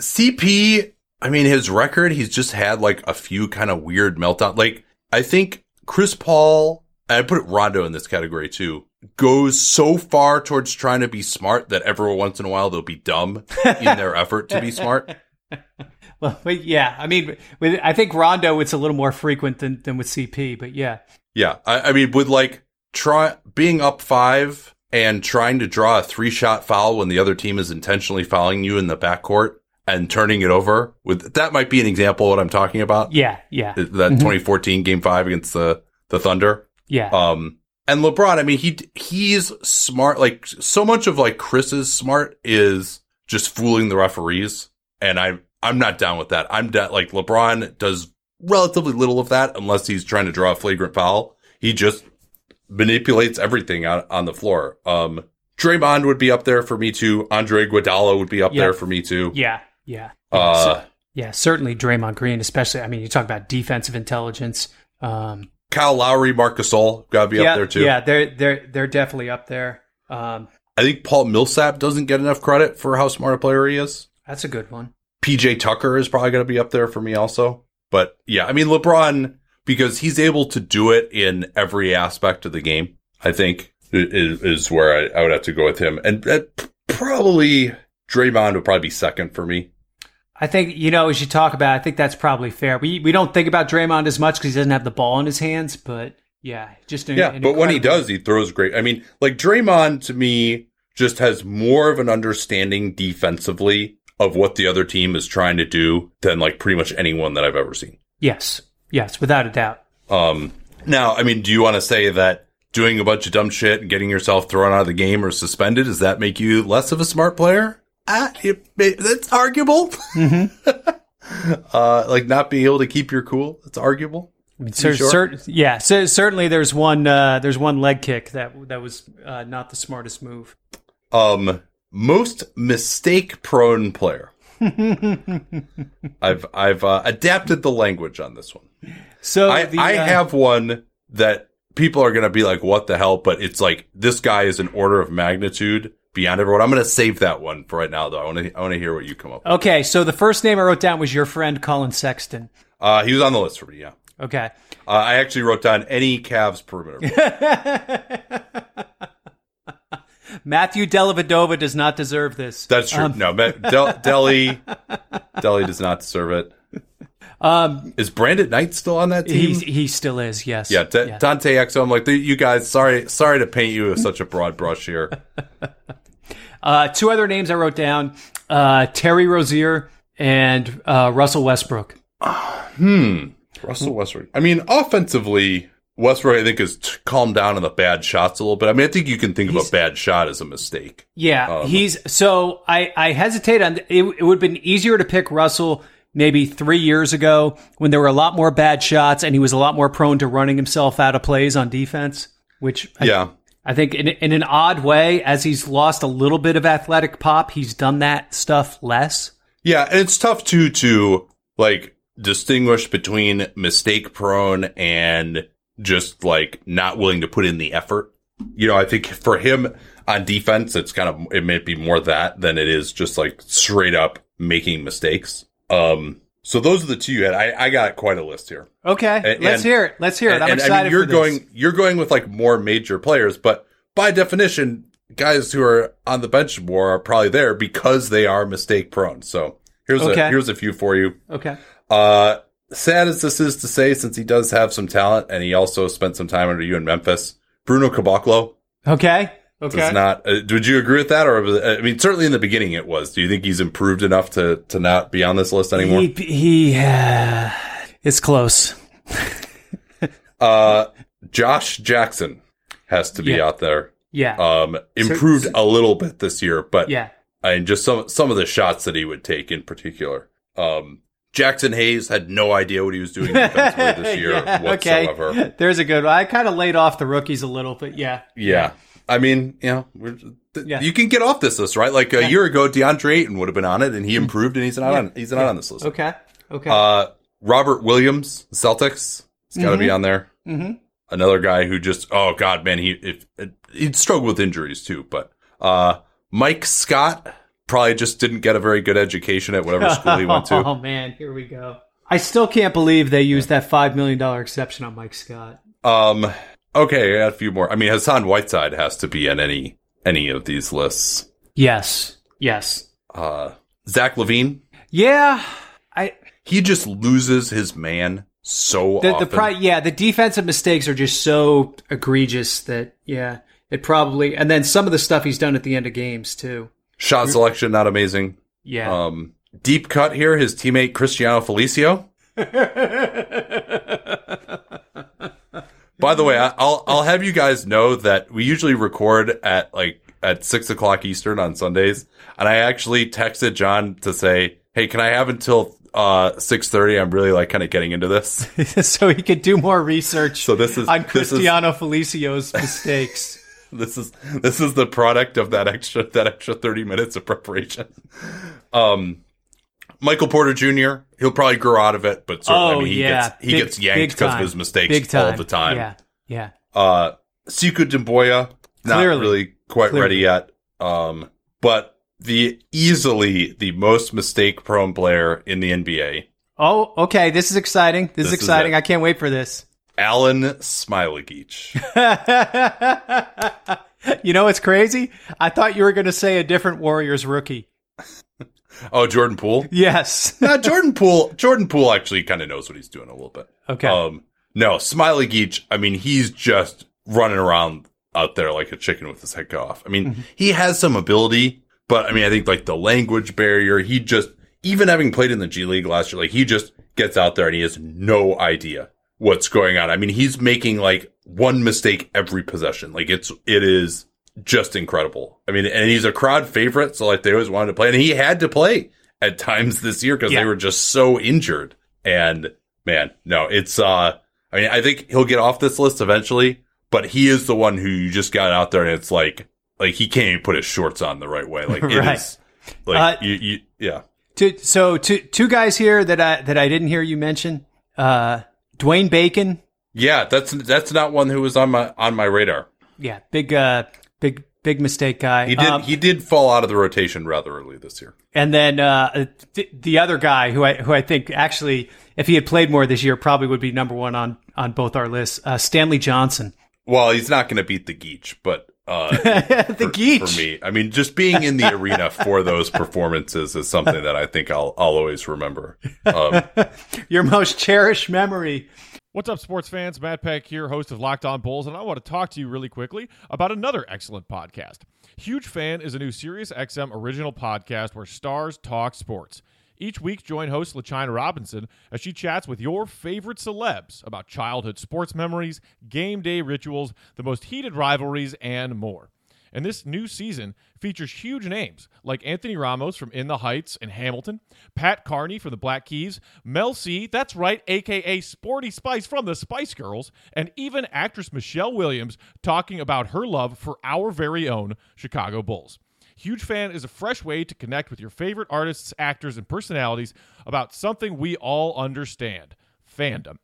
CP, I mean, his record, he's just had like a few kind of weird meltdowns. Like I think Chris Paul, and I put Rondo in this category too, goes so far towards trying to be smart that every once in a while they'll be dumb in their effort to be smart. Well, yeah, I mean, I think Rondo, it's a little more frequent than with CP, but yeah. Yeah, I mean, with like being up 5 and trying to draw a 3-shot foul when the other team is intentionally fouling you in the backcourt and turning it over, that might be an example of what I'm talking about. Yeah, yeah. That 2014 Game 5 against the Thunder. Yeah. And LeBron, I mean, he's smart. Like so much of like Chris's smart is just fooling the referees, and I'm not down with that. Like LeBron does relatively little of that unless he's trying to draw a flagrant foul. He just manipulates everything on the floor. Draymond would be up there for me too. Andre Iguodala would be up there for me too. Yeah, yeah. Yeah, certainly Draymond Green, especially. I mean, you talk about defensive intelligence. Kyle Lowry, Marc Gasol, gotta be up there too. Yeah, they're definitely up there. I think Paul Millsap doesn't get enough credit for how smart a player he is. That's a good one. PJ Tucker is probably gonna be up there for me also. But yeah, I mean LeBron, because he's able to do it in every aspect of the game, I think is where I would have to go with him. And probably Draymond would probably be second for me. I think, you know, as you talk about, I think that's probably fair. We don't think about Draymond as much because he doesn't have the ball in his hands, but yeah, just but when he does, he throws great. I mean, like Draymond to me just has more of an understanding defensively of what the other team is trying to do than like pretty much anyone that I've ever seen. Yes, without a doubt. Now, I mean, do you want to say that doing a bunch of dumb shit and getting yourself thrown out of the game or suspended, does that make you less of a smart player? That's arguable. Mm-hmm. Like not being able to keep your cool. It's arguable. I mean, certainly there's one leg kick that was not the smartest move. Most mistake prone player. I've adapted the language on this one. So I have one that people are going to be like, what the hell? But it's like, this guy is an order of magnitude beyond everyone. I'm going to save that one for right now, though. I want to hear what you come up with. Okay, so the first name I wrote down was your friend Colin Sexton. He was on the list for me, yeah. Okay. I actually wrote down any Cavs perimeter. Matthew Dellavedova does not deserve this. That's true. No, Delly does not deserve it. Is Brandon Knight still on that team? He still is, yes. Yeah, yeah. Dante Exum, I'm like, you guys, sorry to paint you with such a broad brush here. Two other names I wrote down, Terry Rozier and Russell Westbrook. Russell Westbrook. I mean, offensively, Westbrook, I think, has calmed down on the bad shots a little bit. I mean, I think you can think of a bad shot as a mistake. Yeah, I hesitate on it. It would have been easier to pick Russell maybe 3 years ago when there were a lot more bad shots and he was a lot more prone to running himself out of plays on defense, which I think in an odd way, as he's lost a little bit of athletic pop, he's done that stuff less. Yeah, and it's tough, too, to distinguish between mistake-prone and just not willing to put in the effort. You know, I think for him on defense, it might be more that than it is just straight up making mistakes. So those are the two you had. I got quite a list here. Okay. Let's hear it. I'm excited. I mean, you're going with more major players, but by definition, guys who are on the bench more are probably there because they are mistake prone. So here's a few for you. Okay. Sad as this is to say, since he does have some talent and he also spent some time under you in Memphis, Bruno Caboclo. Okay. Does not. Would you agree with that? Certainly in the beginning it was. Do you think he's improved enough to not be on this list anymore? He it's close. Josh Jackson has to be out there. Yeah. Improved a little bit this year, but just some of the shots that he would take in particular. Jackson Hayes had no idea what he was doing defensively this year whatsoever. Okay. There's a good one. I kind of laid off the rookies a little, but yeah. Yeah. I mean, you can get off this list, right? A year ago, DeAndre Ayton would have been on it, and he improved, and he's not on this list. Okay. Robert Williams, Celtics, he's got to be on there. Mm-hmm. Another guy who just, oh god, man, he'd struggle with injuries too. But Mike Scott probably just didn't get a very good education at whatever school he went to. Oh man, here we go. I still can't believe they used that $5 million exception on Mike Scott. Okay, I got a few more. I mean, Hassan Whiteside has to be in any of these lists. Yes. Zach LaVine. Yeah, he just loses his man so often. The defensive mistakes are just so egregious that it probably, and then some of the stuff he's done at the end of games too. Shot selection not amazing. Yeah. Deep cut here. His teammate Cristiano Felicio. By the way, I'll have you guys know that we usually record at 6:00 Eastern on Sundays, and I actually texted John to say, "Hey, can I have until 6:30? I'm really getting into this," so he could do more research. So this is on Cristiano Felicio's mistakes. This is the product of that extra 30 minutes of preparation. Michael Porter Jr., he'll probably grow out of it, but certainly he gets yanked because of his mistakes all the time. Yeah. Sekou Doumbouya, not really quite ready yet. But easily the most mistake-prone player in the NBA. Oh, okay. This is exciting. This is exciting. I can't wait for this. Allen Smailagić. You know what's crazy? I thought you were going to say a different Warriors rookie. Oh, Jordan Poole? Yes. No, Jordan Poole actually kind of knows what he's doing a little bit. Okay. No, Smailagić, I mean, he's just running around out there like a chicken with his head cut off. I mean, he has some ability, but I mean, I think the language barrier, he just, even having played in the G League last year, he just gets out there and he has no idea what's going on. I mean, he's making one mistake every possession. It is just incredible. I mean, and he's a crowd favorite, so they always wanted to play, and he had to play at times this year because they were just so injured. And man, no, it's I think he'll get off this list eventually, but he is the one who you just got out there, and it's like he can't even put his shorts on the right way. Two guys here that I didn't hear you mention, Dwayne Bacon. Yeah, that's not one who was on my radar. Yeah, big Big mistake guy. He did fall out of the rotation rather early this year. And then the other guy who I think actually, if he had played more this year, probably would be number one on both our lists, Stanley Johnson. Well, he's not going to beat the Geach, but for me, I mean, just being in the arena for those performances is something that I think I'll always remember. Your most cherished memory. What's up, sports fans? Matt Peck here, host of Locked On Bulls, and I want to talk to you really quickly about another excellent podcast. Huge Fan is a new SiriusXM original podcast where stars talk sports. Each week, join host LaChina Robinson as she chats with your favorite celebs about childhood sports memories, game day rituals, the most heated rivalries, and more. And this new season features huge names like Anthony Ramos from In the Heights and Hamilton, Pat Carney from the Black Keys, Mel C, that's right, a.k.a. Sporty Spice from the Spice Girls, and even actress Michelle Williams talking about her love for our very own Chicago Bulls. Huge Fan is a fresh way to connect with your favorite artists, actors, and personalities about something we all understand, fandom.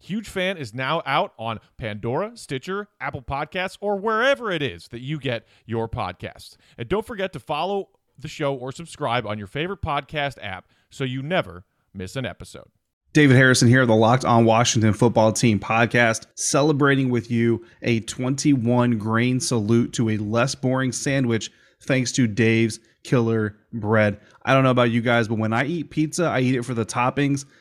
Huge Fan is now out on Pandora, Stitcher, Apple Podcasts, or wherever it is that you get your podcasts. And don't forget to follow the show or subscribe on your favorite podcast app so you never miss an episode. David Harrison here, the Locked On Washington Football Team podcast, celebrating with you a 21-grain salute to a less boring sandwich thanks to Dave's Killer Bread. I don't know about you guys, but when I eat pizza, I eat it for the toppings,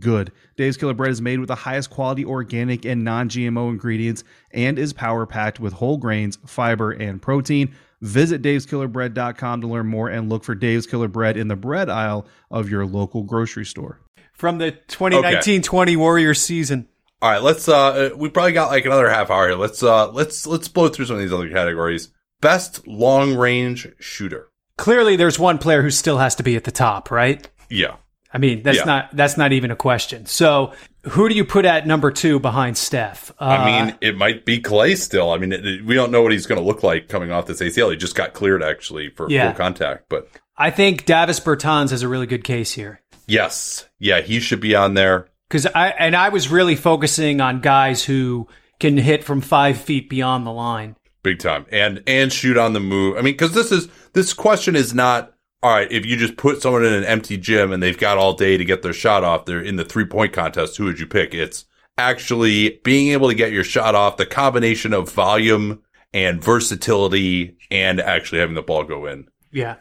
good. Dave's Killer Bread is made with the highest quality organic and non-GMO ingredients and is power-packed with whole grains, fiber, and protein. Visit daveskillerbread.com to learn more and look for Dave's Killer Bread in the bread aisle of your local grocery store. From the 2019-20 Warriors season. All right, let's we probably got like another half hour here. Let's blow through some of these other categories. Best long-range shooter. Clearly there's one player who still has to be at the top, right? Yeah. I mean, that's not even a question. So who do you put at number 2 behind Steph? I mean, it might be Clay still. I mean, we don't know what he's going to look like coming off this ACL. He just got cleared actually for full contact, but I think Davis Bertans has a really good case here. Yes. Yeah, he should be on there. Cuz I was really focusing on guys who can hit from 5 feet beyond the line. Big time. And shoot on the move. I mean, cuz this question is not, all right, if you just put someone in an empty gym and they've got all day to get their shot off, they're in the three-point contest, who would you pick? It's actually being able to get your shot off, the combination of volume and versatility and actually having the ball go in. Yeah.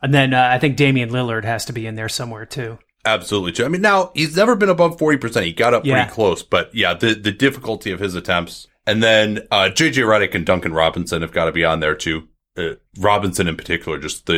And then I think Damian Lillard has to be in there somewhere too. Absolutely too. I mean, now he's never been above 40%. He got up pretty close, but yeah, the difficulty of his attempts. And then JJ Redick and Duncan Robinson have got to be on there too. Robinson in particular, just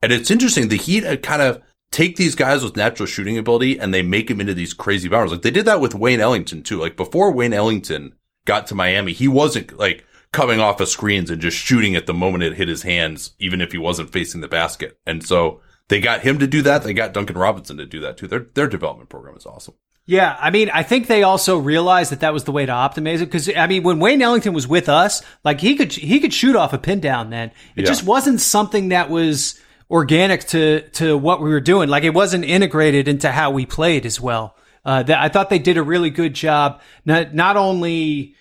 and it's interesting, the Heat kind of take these guys with natural shooting ability and they make them into these crazy bombers. Like they did that with Wayne Ellington too. Like before Wayne Ellington got to Miami, he wasn't like coming off of screens and just shooting at the moment it hit his hands, even if he wasn't facing the basket. And so they got him to do that. They got Duncan Robinson to do that too. Their development program is awesome. Yeah, I mean, I think they also realized that was the way to optimize it. Because I mean, when Wayne Ellington was with us, like he could shoot off a pin down. Then it just wasn't something that was organic to what we were doing. Like it wasn't integrated into how we played as well. I thought they did a really good job not only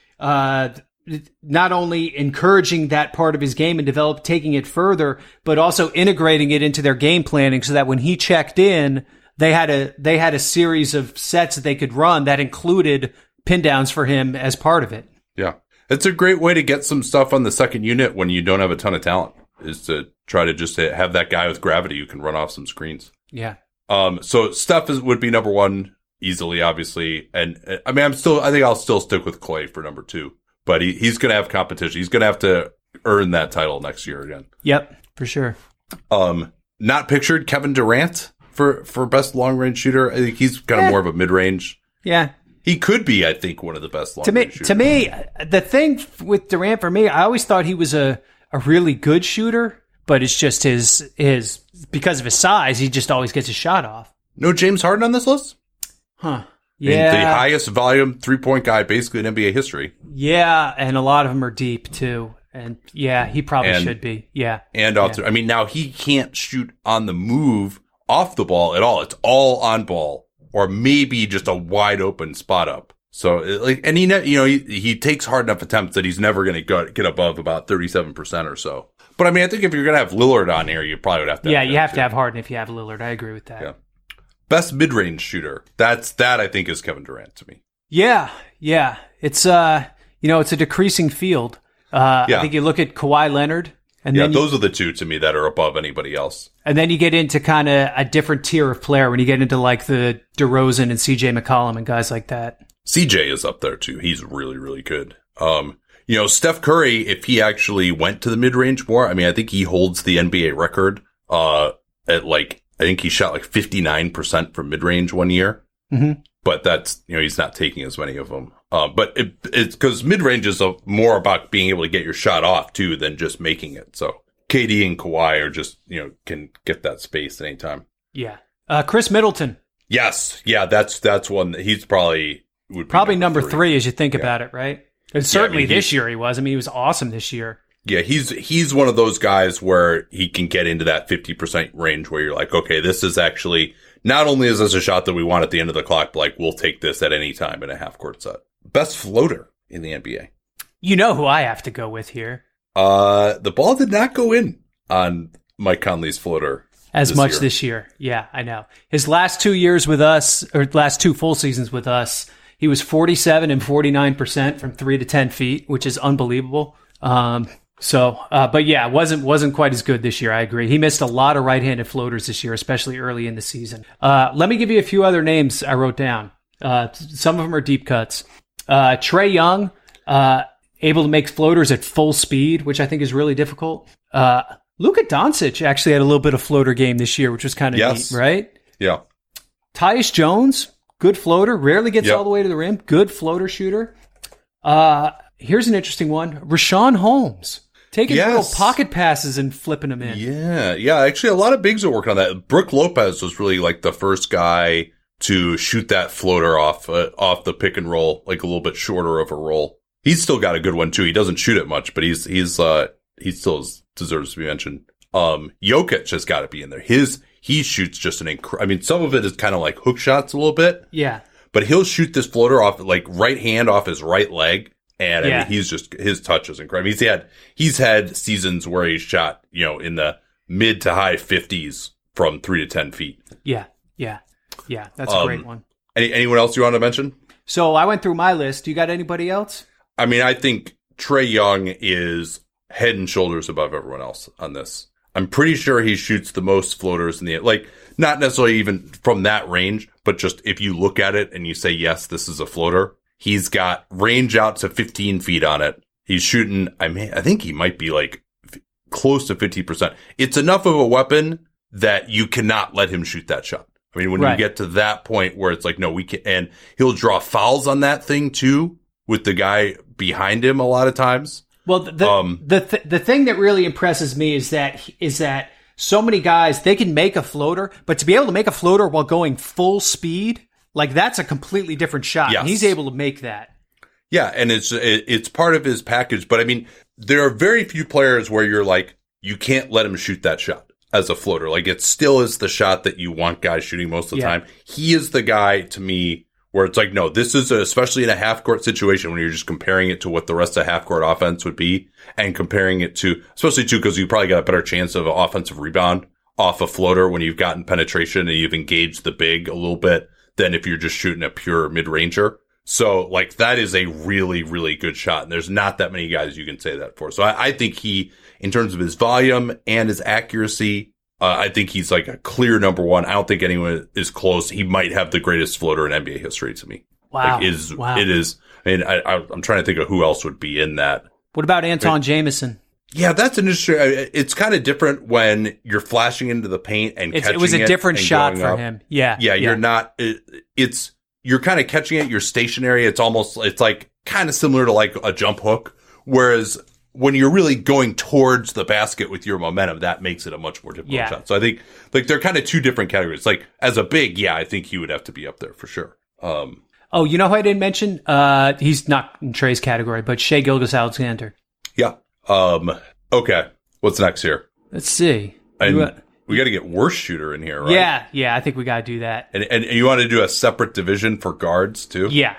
encouraging that part of his game and taking it further, but also integrating it into their game planning so that when he checked in, they had a series of sets that they could run that included pin downs for him as part of it. Yeah. It's a great way to get some stuff on the second unit when you don't have a ton of talent, is to try to just have that guy with gravity who can run off some screens. Yeah. So Steph would be number 1 easily, obviously. And I mean, I think I'll still stick with Clay for number 2, but he's going to have competition. He's going to have to earn that title next year again. Yep, for sure. Not pictured, Kevin Durant. For best long-range shooter, I think he's kind of more of a mid-range. Yeah. He could be, I think, one of the best long-range shooters. To me, the thing with Durant, for me, I always thought he was a a really good shooter, but it's just his because of his size, he just always gets his shot off. No James Harden on this list? Huh. Yeah. And the highest volume three-point guy basically in NBA history. Yeah, and a lot of them are deep, too. And, yeah, he probably should be. Yeah. And also, I mean, now he can't shoot on the move off the ball at all. It's all on ball or maybe just a wide open spot up. So, like, and he takes hard enough attempts that he's never going to get above about 37% or so. But, I mean, I think if you're going to have Lillard on here, you probably would have to. Yeah, you have to have Harden if you have Lillard. I agree with that. Yeah. Best mid-range shooter. That I think is Kevin Durant to me. Yeah, yeah. It's it's a decreasing field. I think you look at Kawhi Leonard, and then those are the two to me that are above anybody else. And then you get into kind of a different tier of player when you get into like the DeRozan and CJ McCollum and guys like that. CJ is up there, too. He's really, really good. Steph Curry, if he actually went to the mid-range more, I mean, I think he holds the NBA record at like, I think he shot like 59% from mid-range one year. Mm-hmm. But that's, he's not taking as many of them. But it's because mid-range is more about being able to get your shot off, too, than just making it. So KD and Kawhi are just, can get that space at any time. Yeah. Chris Middleton. Yes. Yeah, that's one that he's probably number three as you think about it, right? And certainly this year he was. I mean, he was awesome this year. Yeah, he's one of those guys where he can get into that 50% range where you're like, okay, this is actually, not only is this a shot that we want at the end of the clock, but like we'll take this at any time in a half-court set. Best floater in the NBA. You know who I have to go with here. The ball did not go in on Mike Conley's floater. This year. Yeah, I know. His last 2 years with us, or last two full seasons with us, he was 47 and 49% from 3 to 10 feet, which is unbelievable. But wasn't quite as good this year. I agree. He missed a lot of right-handed floaters this year, especially early in the season. Let me give you a few other names I wrote down. Some of them are deep cuts. Trae Young, able to make floaters at full speed, which I think is really difficult. Luka Doncic actually had a little bit of floater game this year, which was kind of neat, right? Yeah. Tyus Jones. Good floater, rarely gets all the way to the rim. Good floater shooter. Here's an interesting one. Rashawn Holmes. Taking little pocket passes and flipping them in. Yeah. Actually, a lot of bigs are working on that. Brooke Lopez was really like the first guy to shoot that floater off the pick and roll, like a little bit shorter of a roll. He's still got a good one, too. He doesn't shoot it much, but he still deserves to be mentioned. Jokic has got to be in there. He shoots just some of it is kind of like hook shots a little bit. Yeah. But he'll shoot this floater off, like, right hand off his right leg. And I mean, his touch is incredible. He's had seasons where he's shot, in the mid to high 50s from 3 to 10 feet. Yeah. That's a great one. Anyone else you want to mention? So I went through my list. You got anybody else? I mean, I think Trae Young is head and shoulders above everyone else on this. I'm pretty sure he shoots the most floaters in the, like, not necessarily even from that range, but just if you look at it and you say, yes, this is a floater, he's got range out to 15 feet on it. He's shooting, I think he might be like close to 50%. It's enough of a weapon that you cannot let him shoot that shot. I mean, when you get to that point where it's like, no, we can't, and he'll draw fouls on that thing too with the guy behind him a lot of times. Well, the thing that really impresses me is that so many guys, they can make a floater, but to be able to make a floater while going full speed, like that's a completely different shot. Yes. And he's able to make that. Yeah, and it's part of his package. But I mean, there are very few players where you're like, you can't let him shoot that shot as a floater. Like it still is the shot that you want guys shooting most of the time. He is the guy to me. Where it's like, no, this is especially in a half-court situation when you're just comparing it to what the rest of half-court offense would be and comparing it to, especially too, because you probably got a better chance of an offensive rebound off a floater when you've gotten penetration and you've engaged the big a little bit than if you're just shooting a pure mid-ranger. So, like, that is a really, really good shot, and there's not that many guys you can say that for. So I think he, in terms of his volume and his accuracy, I think he's like a clear number one. I don't think anyone is close. He might have the greatest floater in NBA history to me. Wow. Like It is. I mean, I'm trying to think of who else would be in that. What about Anton Jamison? Yeah, that's an interesting. It's kind of different when you're flashing into the paint and catching it. It was a different shot for him. Yeah. Yeah. You're not, you're kind of catching it. You're stationary. It's almost, it's like kind of similar to like a jump hook. Whereas when you're really going towards the basket with your momentum, that makes it a much more difficult shot. So I think like they're kind of two different categories. Like as a big, I think he would have to be up there for sure. Oh, you know who I didn't mention? He's not in Trae's category, but Shai Gilgeous-Alexander. Yeah. Okay. What's next here? Let's see. We got to get worst shooter in here, right? Yeah. I think we got to do that. And you want to do a separate division for guards too? Yeah.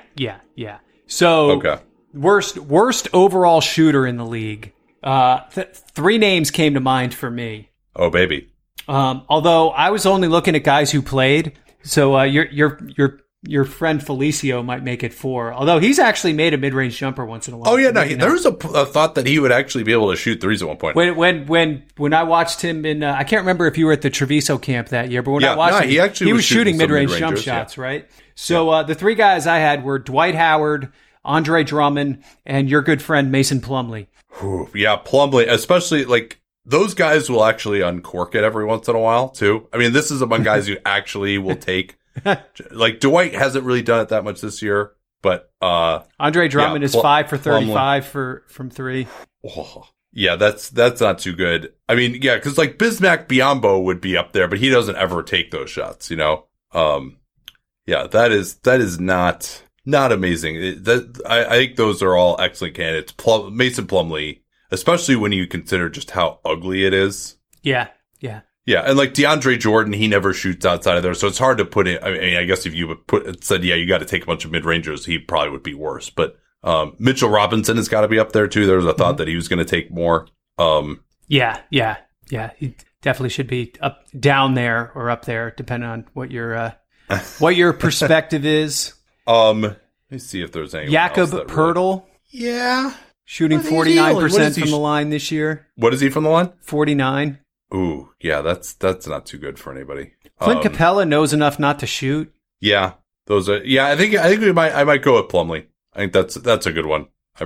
So okay. Worst overall shooter in the league. Three names came to mind for me. Oh, baby. Although I was only looking at guys who played, so your friend Felicio might make it four. Although he's actually made a mid-range jumper once in a while. Oh yeah, no, there was a thought that he would actually be able to shoot threes at one point. When I watched him in, I can't remember if you were at the Treviso camp that year, but when I watched him, he was shooting mid-range jump shots, right? So the three guys I had were Dwight Howard, Andre Drummond, and your good friend Mason Plumlee. Yeah, Plumlee, especially like those guys will actually uncork it every once in a while too. I mean, this is among guys who actually will take. Like Dwight hasn't really done it that much this year, but Andre Drummond is 5 for 35 from three. Oh, yeah, that's not too good. I mean, yeah, because like Bismack Biyombo would be up there, but he doesn't ever take those shots. You know, yeah, that is not. Not amazing. I think those are all excellent candidates. Mason Plumlee, especially when you consider just how ugly it is. Yeah. And like DeAndre Jordan, he never shoots outside of there, so it's hard to put in. I mean, I guess if you would said, you got to take a bunch of mid-rangers, he probably would be worse. But Mitchell Robinson has got to be up there too. There was a thought that he was going to take more. Yeah. He definitely should be up, down there, or up there, depending on what your perspective is. Let me see if there's anyone else. Jakob Poeltl. Yeah. Shooting 49% from the line this year. What is he from the line? 49. Ooh, yeah, that's not too good for anybody. Clint Capella knows enough not to shoot. Yeah. Those are I think I might go with Plumlee. I think that's a good one. I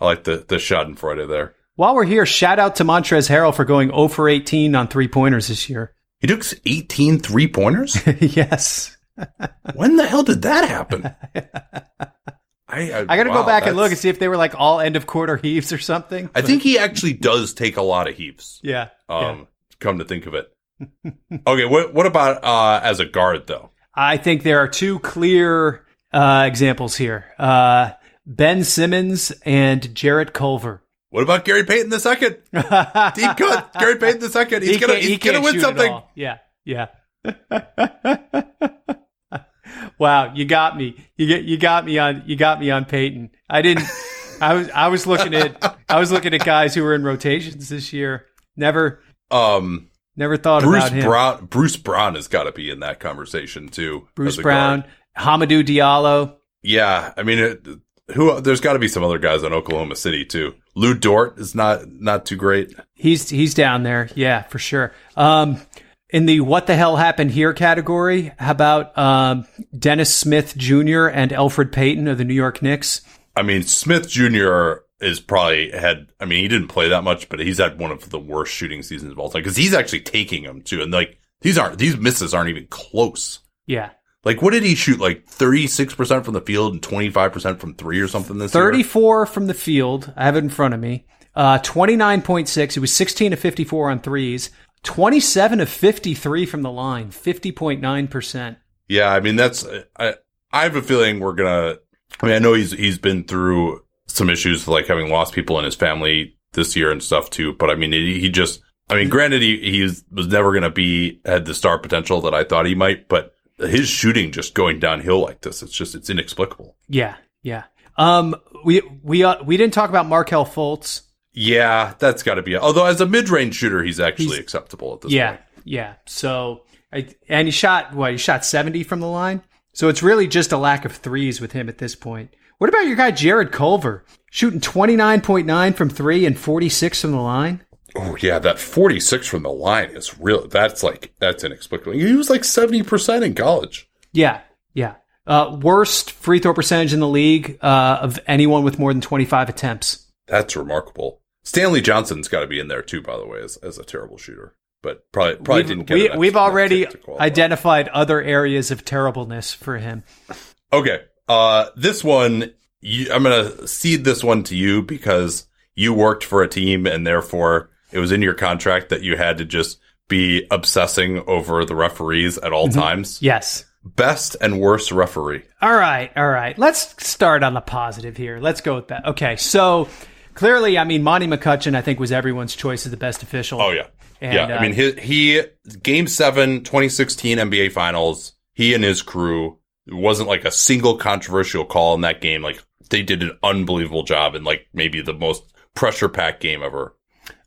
like the Schadenfreude there. While we're here, shout out to Montrezl Harrell for going 0 for 18 on three-pointers this year. He took 18 three-pointers? Yes. When the hell did that happen? I got to go back and look and see if they were like all end of quarter heaves or something. I think he actually does take a lot of heaves. Yeah. Come to think of it. Okay. What about as a guard though? I think there are two clear examples here. Ben Simmons and Jarrett Culver. What about Gary Payton II? Gary Payton II. He's gonna win something. Yeah. Wow, you got me on Peyton. I was looking at guys who were in rotations this year. Never thought about him. Bruce Brown has got to be in that conversation too. Bruce Brown, Hamidou Diallo. Yeah, I mean, there's got to be some other guys on Oklahoma City too. Lou Dort is not too great. He's down there, yeah, for sure. In the what the hell happened here category, how about Dennis Smith Jr. and Elfrid Payton of the New York Knicks? I mean, Smith Jr. is probably he didn't play that much, but he's had one of the worst shooting seasons of all time because he's actually taking them too. And like these misses aren't even close. Yeah. Like what did he shoot? Like 36% from the field and 25% from three or something this year? 34 from the field. I have it in front of me. 29.6. He was 16 of 54 on threes. 27 of 53 from the line, 50.9%. Yeah, I mean that's I have a feeling we're gonna. I mean, I know he's been through some issues like having lost people in his family this year and stuff too. But I mean, granted, he was never gonna had the star potential that I thought he might. But his shooting just going downhill like this, it's inexplicable. Yeah. We didn't talk about Markelle Fultz. Yeah, that's got to be. Although as a mid-range shooter, he's acceptable at this point. Yeah. So, and he shot 70 from the line. So it's really just a lack of threes with him at this point. What about your guy Jared Culver shooting 29.9 from three and 46 from the line? Oh yeah, that 46 from the line is real. That's inexplicable. He was like 70% in college. Yeah. Worst free throw percentage in the league of anyone with more than 25 attempts. That's remarkable. Stanley Johnson's got to be in there too, by the way, as a terrible shooter, but probably didn't get it. We've already identified other areas of terribleness for him. Okay, this one, I'm going to cede this one to you because you worked for a team and therefore it was in your contract that you had to just be obsessing over the referees at all times. Yes. Best and worst referee. All right. Let's start on the positive here. Let's go with that. Okay, so clearly, I mean, Monty McCutcheon, I think, was everyone's choice as the best official. Oh, yeah. And, I mean, he Game 7, 2016 NBA Finals, he and his crew, it wasn't like a single controversial call in that game. Like, they did an unbelievable job in, like, maybe the most pressure-packed game ever.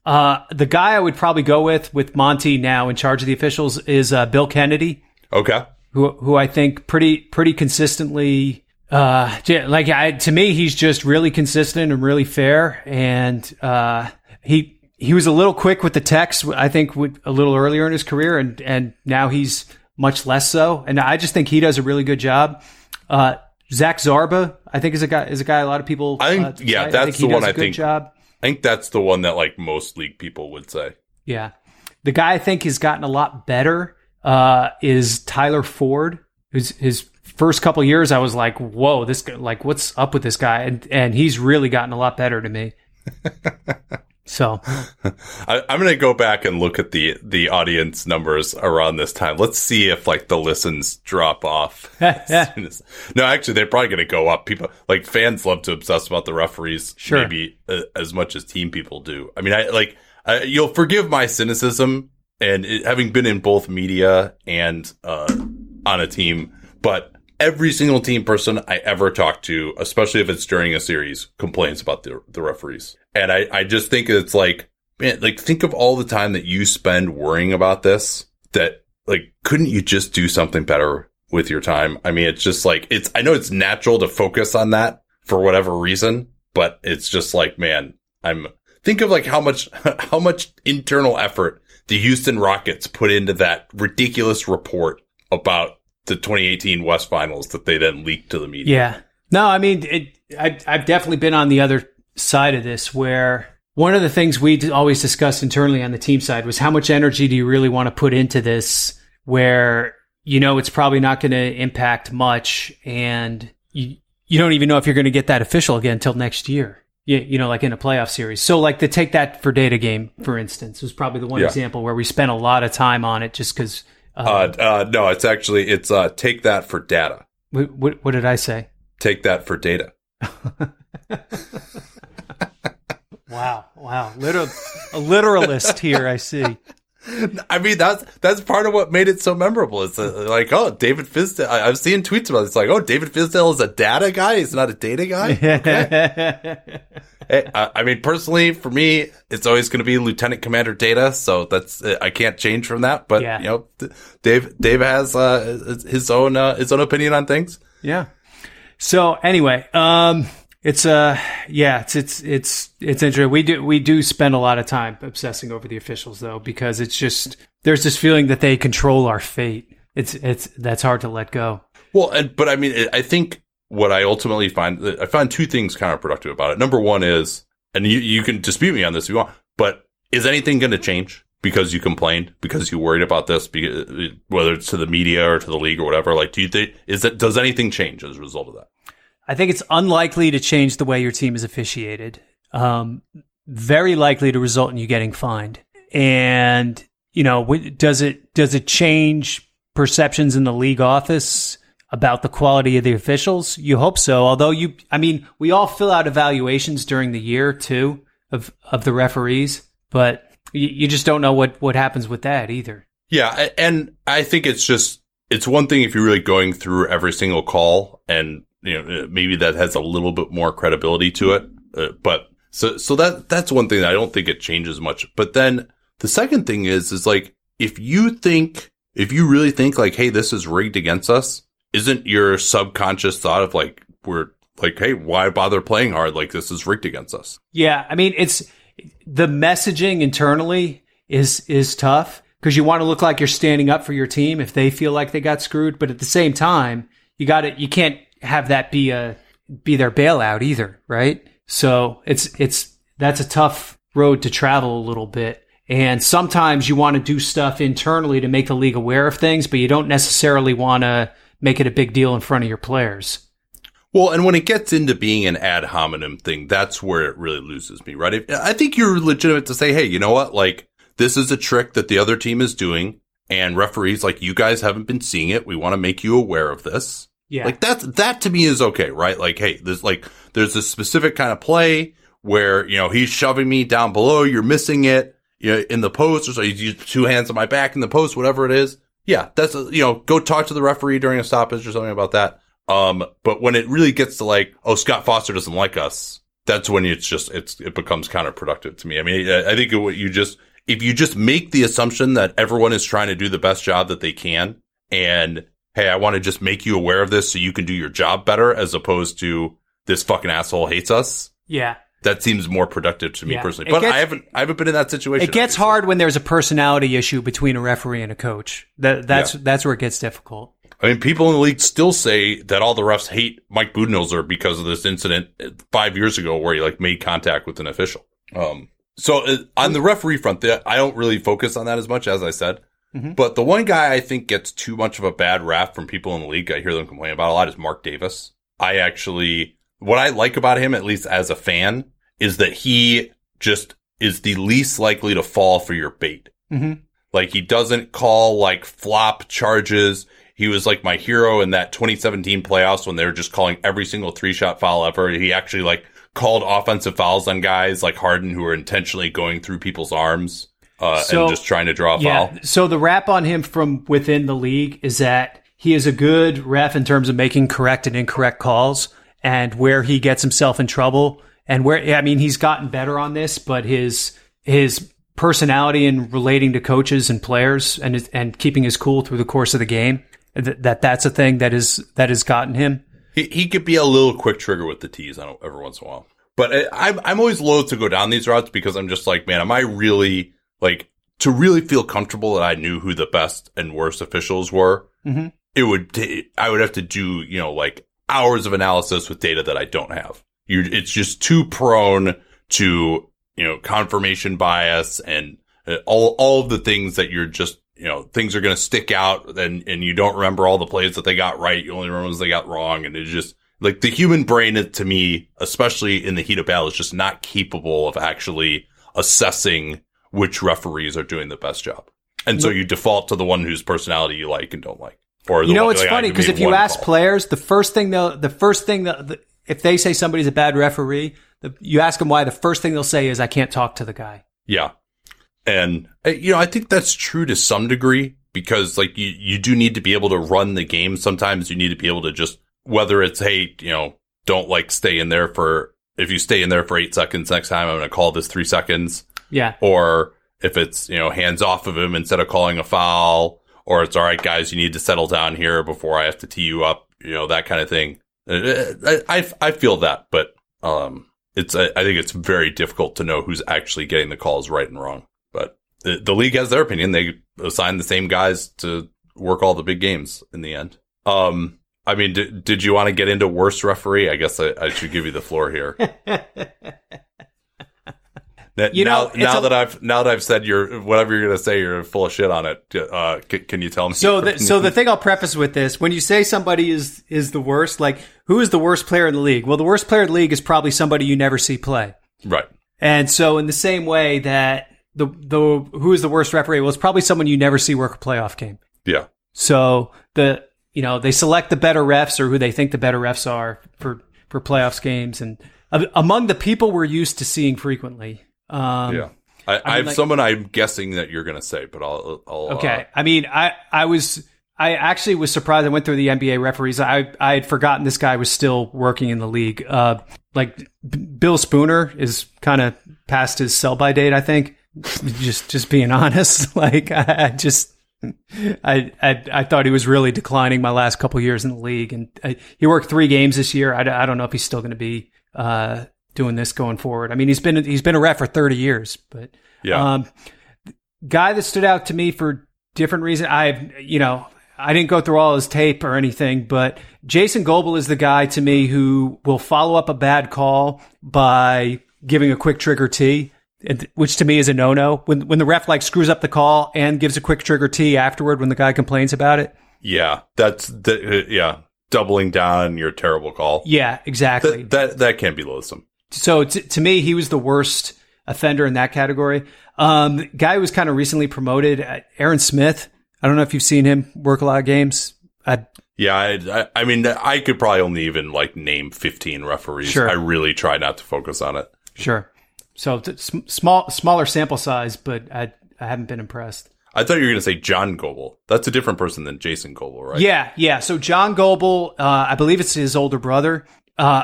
The guy I would probably go with Monty now in charge of the officials, is Bill Kennedy. Okay. Who I think pretty consistently... to me, he's just really consistent and really fair. And, he was a little quick with the text, I think, a little earlier in his career. And now he's much less so. And I just think he does a really good job. Zach Zarba, I think, is a guy a lot of people, I think that's the one that, like, most league people would say. Yeah. The guy I think has gotten a lot better, is Tyler Ford, who's his first couple of years, I was like, whoa, this guy, like, what's up with this guy? And he's really gotten a lot better to me. So I'm going to go back and look at the audience numbers around this time. Let's see if, like, the listens drop off. No, actually, they're probably going to go up. People, like, fans love to obsess about the referees, sure, maybe as much as team people do. I mean, you'll forgive my cynicism, and having been in both media and on a team, but every single team person I ever talk to, especially if it's during a series, complains about the referees. And I just think it's like, man, like, think of all the time that you spend worrying about this, that, like, couldn't you just do something better with your time? I mean, it's just like, I know it's natural to focus on that for whatever reason, but it's just like, man, think of, like, how much internal effort the Houston Rockets put into that ridiculous report about the 2018 West Finals that they then leaked to the media. Yeah. No, I mean, I've definitely been on the other side of this, where one of the things we always discussed internally on the team side was, how much energy do you really want to put into this, where, you know, it's probably not going to impact much, and you don't even know if you're going to get that official again until next year, you know, like in a playoff series. So, like, the Take That for Data game, for instance, was probably the one example where we spent a lot of time on it just because... no, it's Take That for Data. What did I say? Take That for Data. Wow. A literalist here, I see. I mean, that's part of what made it so memorable. It's like, oh, David Fizdale. I've seen tweets about it. It's like, oh, David Fizdale is a data guy. He's not a data guy. Okay. Hey, I mean, personally, for me, it's always going to be Lieutenant Commander Data. So that's, I can't change from that. But yeah, you know, Dave has his own opinion on things. Yeah. So anyway, it's interesting. We do spend a lot of time obsessing over the officials, though, because it's just, there's this feeling that they control our fate. That's hard to let go. Well, but I mean, I think what I ultimately find two things counterproductive about it. Number one is, and you can dispute me on this if you want, but is anything going to change because you complained, because you worried about this, because, whether it's to the media or to the league or whatever? Like, do you think does anything change as a result of that? I think it's unlikely to change the way your team is officiated. Very likely to result in you getting fined. And, you know, does it change perceptions in the league office about the quality of the officials? You hope so. Although we all fill out evaluations during the year too of the referees, but you just don't know what happens with that either. Yeah. And I think it's one thing if you're really going through every single call, and, you know, maybe that has a little bit more credibility to it. But so that's one thing that I don't think it changes much. But then the second thing is like, if you really think like, hey, this is rigged against us, isn't your subconscious thought of like, we're like, hey, why bother playing hard? Like, this is rigged against us. Yeah. I mean, it's the messaging internally is tough, because you want to look like you're standing up for your team if they feel like they got screwed. But at the same time, you can't have that be their bailout either, right? So that's a tough road to travel a little bit. And sometimes you want to do stuff internally to make the league aware of things, but you don't necessarily want to make it a big deal in front of your players. Well, and when it gets into being an ad hominem thing, that's where it really loses me, right? I think you're legitimate to say, hey, you know what? Like, this is a trick that the other team is doing, and referees, like, you guys haven't been seeing it. We want to make you aware of this. Yeah. Like, that to me is okay, right? Like, hey, there's a specific kind of play where, you know, he's shoving me down below. You're missing it, you know, in the post, or so you use two hands on my back in the post, whatever it is. Yeah, that's, you know, go talk to the referee during a stoppage or something about that. But when it really gets to like, oh, Scott Foster doesn't like us, that's when it's just, it becomes counterproductive to me. I mean, I think if you just make the assumption that everyone is trying to do the best job that they can, and hey, I want to just make you aware of this so you can do your job better, as opposed to this fucking asshole hates us. Yeah. That seems more productive to me personally, but I haven't been in that situation. It gets hard when there's a personality issue between a referee and a coach. That's where it gets difficult. I mean, people in the league still say that all the refs hate Mike Budenholzer because of this incident 5 years ago where he like made contact with an official. So on the referee front, I don't really focus on that as much, as I said. Mm-hmm. But the one guy I think gets too much of a bad rap from people in the league, I hear them complain about a lot, is Mark Davis. What I like about him, at least as a fan, is that he just is the least likely to fall for your bait. Mm-hmm. Like, he doesn't call like flop charges. He was like my hero in that 2017 playoffs when they were just calling every single three-shot foul ever. He actually like called offensive fouls on guys like Harden who were intentionally going through people's arms and just trying to draw a foul. So the rap on him from within the league is that he is a good ref in terms of making correct and incorrect calls, and where he gets himself in trouble. And where, I mean, he's gotten better on this, but his personality in relating to coaches and players and keeping his cool through the course of the game, that's a thing that has gotten him. He could be a little quick trigger with the tees every once in a while. But I'm always loath to go down these routes because I'm just like, man, am I really, like, to really feel comfortable that I knew who the best and worst officials were, mm-hmm. I would have to do, you know, like hours of analysis with data that I don't have. It's just too prone to, you know, confirmation bias and all of the things that you're just, you know, things are going to stick out and you don't remember all the plays that they got right. You only remember ones they got wrong. And it's just like the human brain, to me, especially in the heat of battle, is just not capable of actually assessing which referees are doing the best job. And so you default to the one whose personality you like and don't like. Or the, you know, one, it's like, funny because if you ask players, the first thing if they say somebody's a bad referee, you ask them why, the first thing they'll say is, I can't talk to the guy. Yeah. And, you know, I think that's true to some degree because, like, you do need to be able to run the game. Sometimes you need to be able to just, whether it's, hey, you know, don't, like, stay in there for, if you stay in there for 8 seconds next time, I'm going to call this 3 seconds. Yeah. Or if it's, you know, hands off of him instead of calling a foul, or it's, all right, guys, you need to settle down here before I have to tee you up, you know, that kind of thing. I feel that, but I think it's very difficult to know who's actually getting the calls right and wrong. But the league has their opinion. They assign the same guys to work all the big games in the end. I mean, did you want to get into worst referee? I guess I should give you the floor here. Now that I've said whatever you're going to say, you're full of shit on it. Can you tell me? So the thing I'll preface with this: when you say somebody is the worst, like, who is the worst player in the league? Well, the worst player in the league is probably somebody you never see play. Right. And so in the same way that who is the worst referee? Well, it's probably someone you never see work a playoff game. Yeah. So they select the better refs, or who they think the better refs are for playoffs games, and among the people we're used to seeing frequently. Yeah. I have, like, someone I'm guessing that you're going to say, but I'll okay. I mean, I actually was surprised. I went through the NBA referees. I had forgotten this guy was still working in the league. Like Bill Spooner is kind of past his sell-by date, I think. Just being honest, like, I thought he was really declining my last couple years in the league, and he worked 3 games this year. I don't know if he's still going to be doing this going forward. I mean, he's been a ref for 30 years, but yeah. Guy that stood out to me for different reason. I didn't go through all his tape or anything, but Jason Goble is the guy to me who will follow up a bad call by giving a quick trigger tee, which to me is a no-no. When the ref, like, screws up the call and gives a quick trigger tee afterward when the guy complains about it. Yeah, that's doubling down on your terrible call. Yeah, exactly. That can be loathsome. So to me, he was the worst offender in that category. Guy who was kind of recently promoted, Aaron Smith. I don't know if you've seen him work a lot of games. I mean, I could probably only even like name 15 referees. Sure. I really try not to focus on it. Sure. So smaller sample size, but I haven't been impressed. I thought you were going to say John Goble. That's a different person than Jason Goble, right? Yeah. So John Goble, I believe it's his older brother,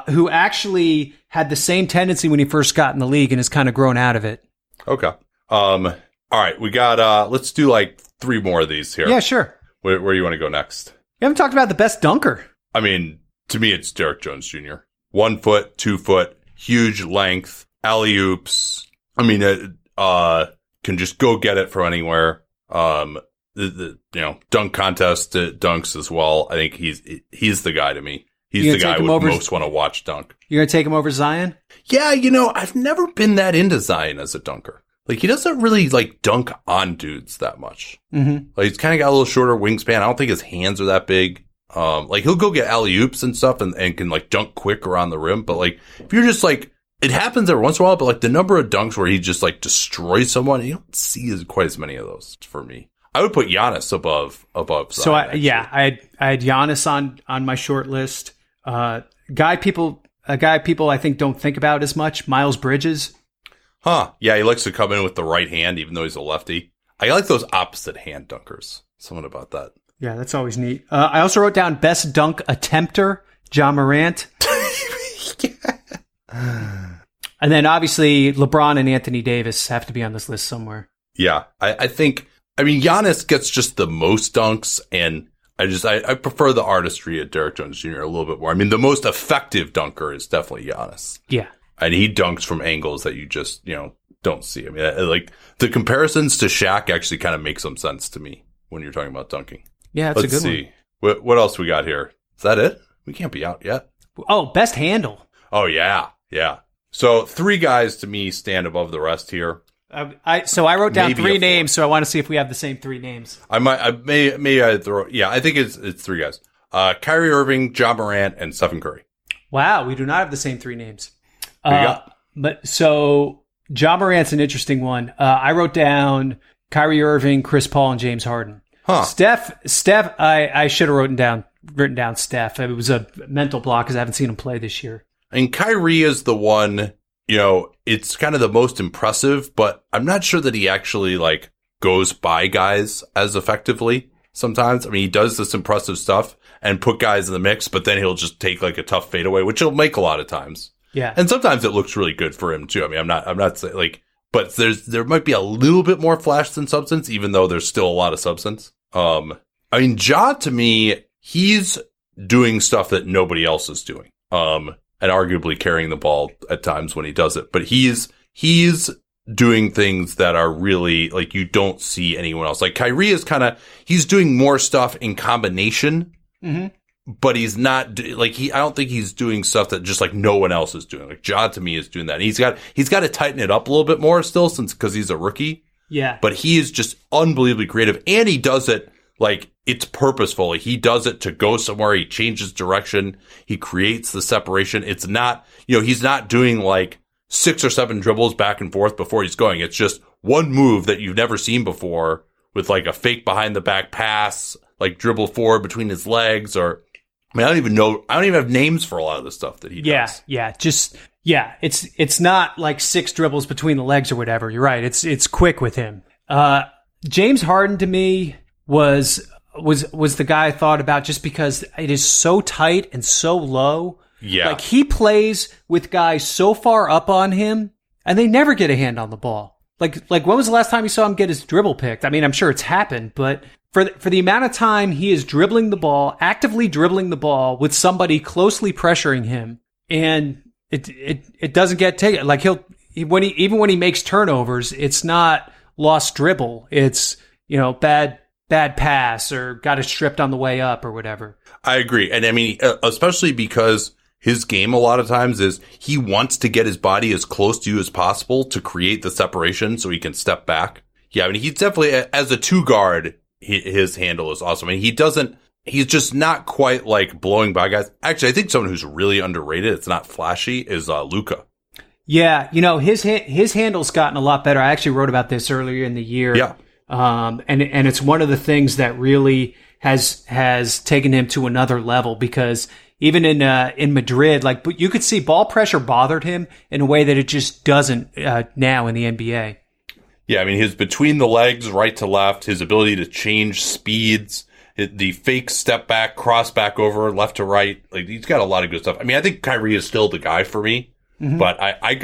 who actually had the same tendency when he first got in the league and has kind of grown out of it. Okay. All right. We got, let's do like three more of these here. Yeah, sure. Where do you want to go next? You haven't talked about the best dunker. I mean, to me, it's Derek Jones Jr. 1 foot, 2 foot, huge length, alley-oops. I mean, can just go get it from anywhere. The dunk contest dunks as well. I think he's the guy to me. He's the guy I would most want to watch dunk. You're going to take him over Zion? Yeah, I've never been that into Zion as a dunker. Like, he doesn't really, dunk on dudes that much. Mm-hmm. Like, he's kind of got a little shorter wingspan. I don't think his hands are that big. He'll go get alley-oops and stuff and can, dunk quick around the rim. But, if you're just, it happens every once in a while, but, the number of dunks where he just, destroys someone, you don't see quite as many of those for me. I would put Giannis above Zion. So, I had Giannis on my short list. A guy people, I think, don't think about as much, Miles Bridges. Huh. Yeah, he likes to come in with the right hand, even though he's a lefty. I like those opposite hand dunkers. Something about that. Yeah, that's always neat. I also wrote down best dunk attempter, John Morant. Yeah. And then obviously LeBron and Anthony Davis have to be on this list somewhere. Yeah, I think, Giannis gets just the most dunks, and I prefer the artistry of Derek Jones Jr. a little bit more. The most effective dunker is definitely Giannis. Yeah. And he dunks from angles that you just, don't see. The comparisons to Shaq actually kind of make some sense to me when you're talking about dunking. Yeah, that's a good one. Let's see. What else we got here? Is that it? We can't be out yet. Oh, best handle. Oh, yeah. Yeah. So three guys to me stand above the rest here. I wrote down three names, so I want to see if we have the same three names. I think it's three guys. Kyrie Irving, John Morant, and Stephen Curry. Wow, we do not have the same three names. So John Morant's an interesting one. I wrote down Kyrie Irving, Chris Paul, and James Harden. Huh. Steph, I should have written down Steph. It was a mental block because I haven't seen him play this year. And Kyrie is the one, it's kind of the most impressive, but I'm not sure that he actually goes by guys as effectively sometimes. He does this impressive stuff and put guys in the mix, but then he'll just take a tough fadeaway, which he'll make a lot of times. Yeah. And sometimes it looks really good for him too. I'm not saying but there might be a little bit more flash than substance, even though there's still a lot of substance. Ja, to me, he's doing stuff that nobody else is doing. And arguably carrying the ball at times when he does it, but he's doing things that are really you don't see anyone else. Kyrie is he's doing more stuff in combination. Mm-hmm. But he's not I don't think he's doing stuff that just no one else is doing. Ja to me is doing that. And he's got to tighten it up a little bit more still because he's a rookie. Yeah. But he is just unbelievably creative, and he does it it's purposeful. He does it to go somewhere. He changes direction. He creates the separation. It's not he's not doing 6 or 7 dribbles back and forth before he's going. It's just one move that you've never seen before with a fake behind the back pass, dribble forward between his legs or. I don't even know. I don't even have names for a lot of the stuff that he does. It's not 6 dribbles between the legs or whatever. You're right. It's quick with him. James Harden to me was the guy I thought about just because it is so tight and so low. Yeah, he plays with guys so far up on him, and they never get a hand on the ball. When was the last time you saw him get his dribble picked? I'm sure it's happened, but. For the amount of time he is actively dribbling the ball with somebody closely pressuring him, and it doesn't get taken. When he makes turnovers, it's not lost dribble. It's bad pass or got it stripped on the way up or whatever. I agree, and especially because his game a lot of times is he wants to get his body as close to you as possible to create the separation so he can step back. Yeah, he's definitely as a two guard. His handle is awesome. He doesn't he's just not quite like blowing by guys. Actually, I think someone who's really underrated, it's not flashy, is Luka. Yeah, you know, his handle's gotten a lot better. I actually wrote about this earlier in the year. Yeah. And it's one of the things that really has taken him to another level, because even in Madrid, like, but you could see ball pressure bothered him in a way that it just doesn't now in the NBA. Yeah, I mean, his between the legs, right to left, his ability to change speeds, the fake step back, cross back over, left to right, like, he's got a lot of good stuff. I mean, I think Kyrie is still the guy for me, but I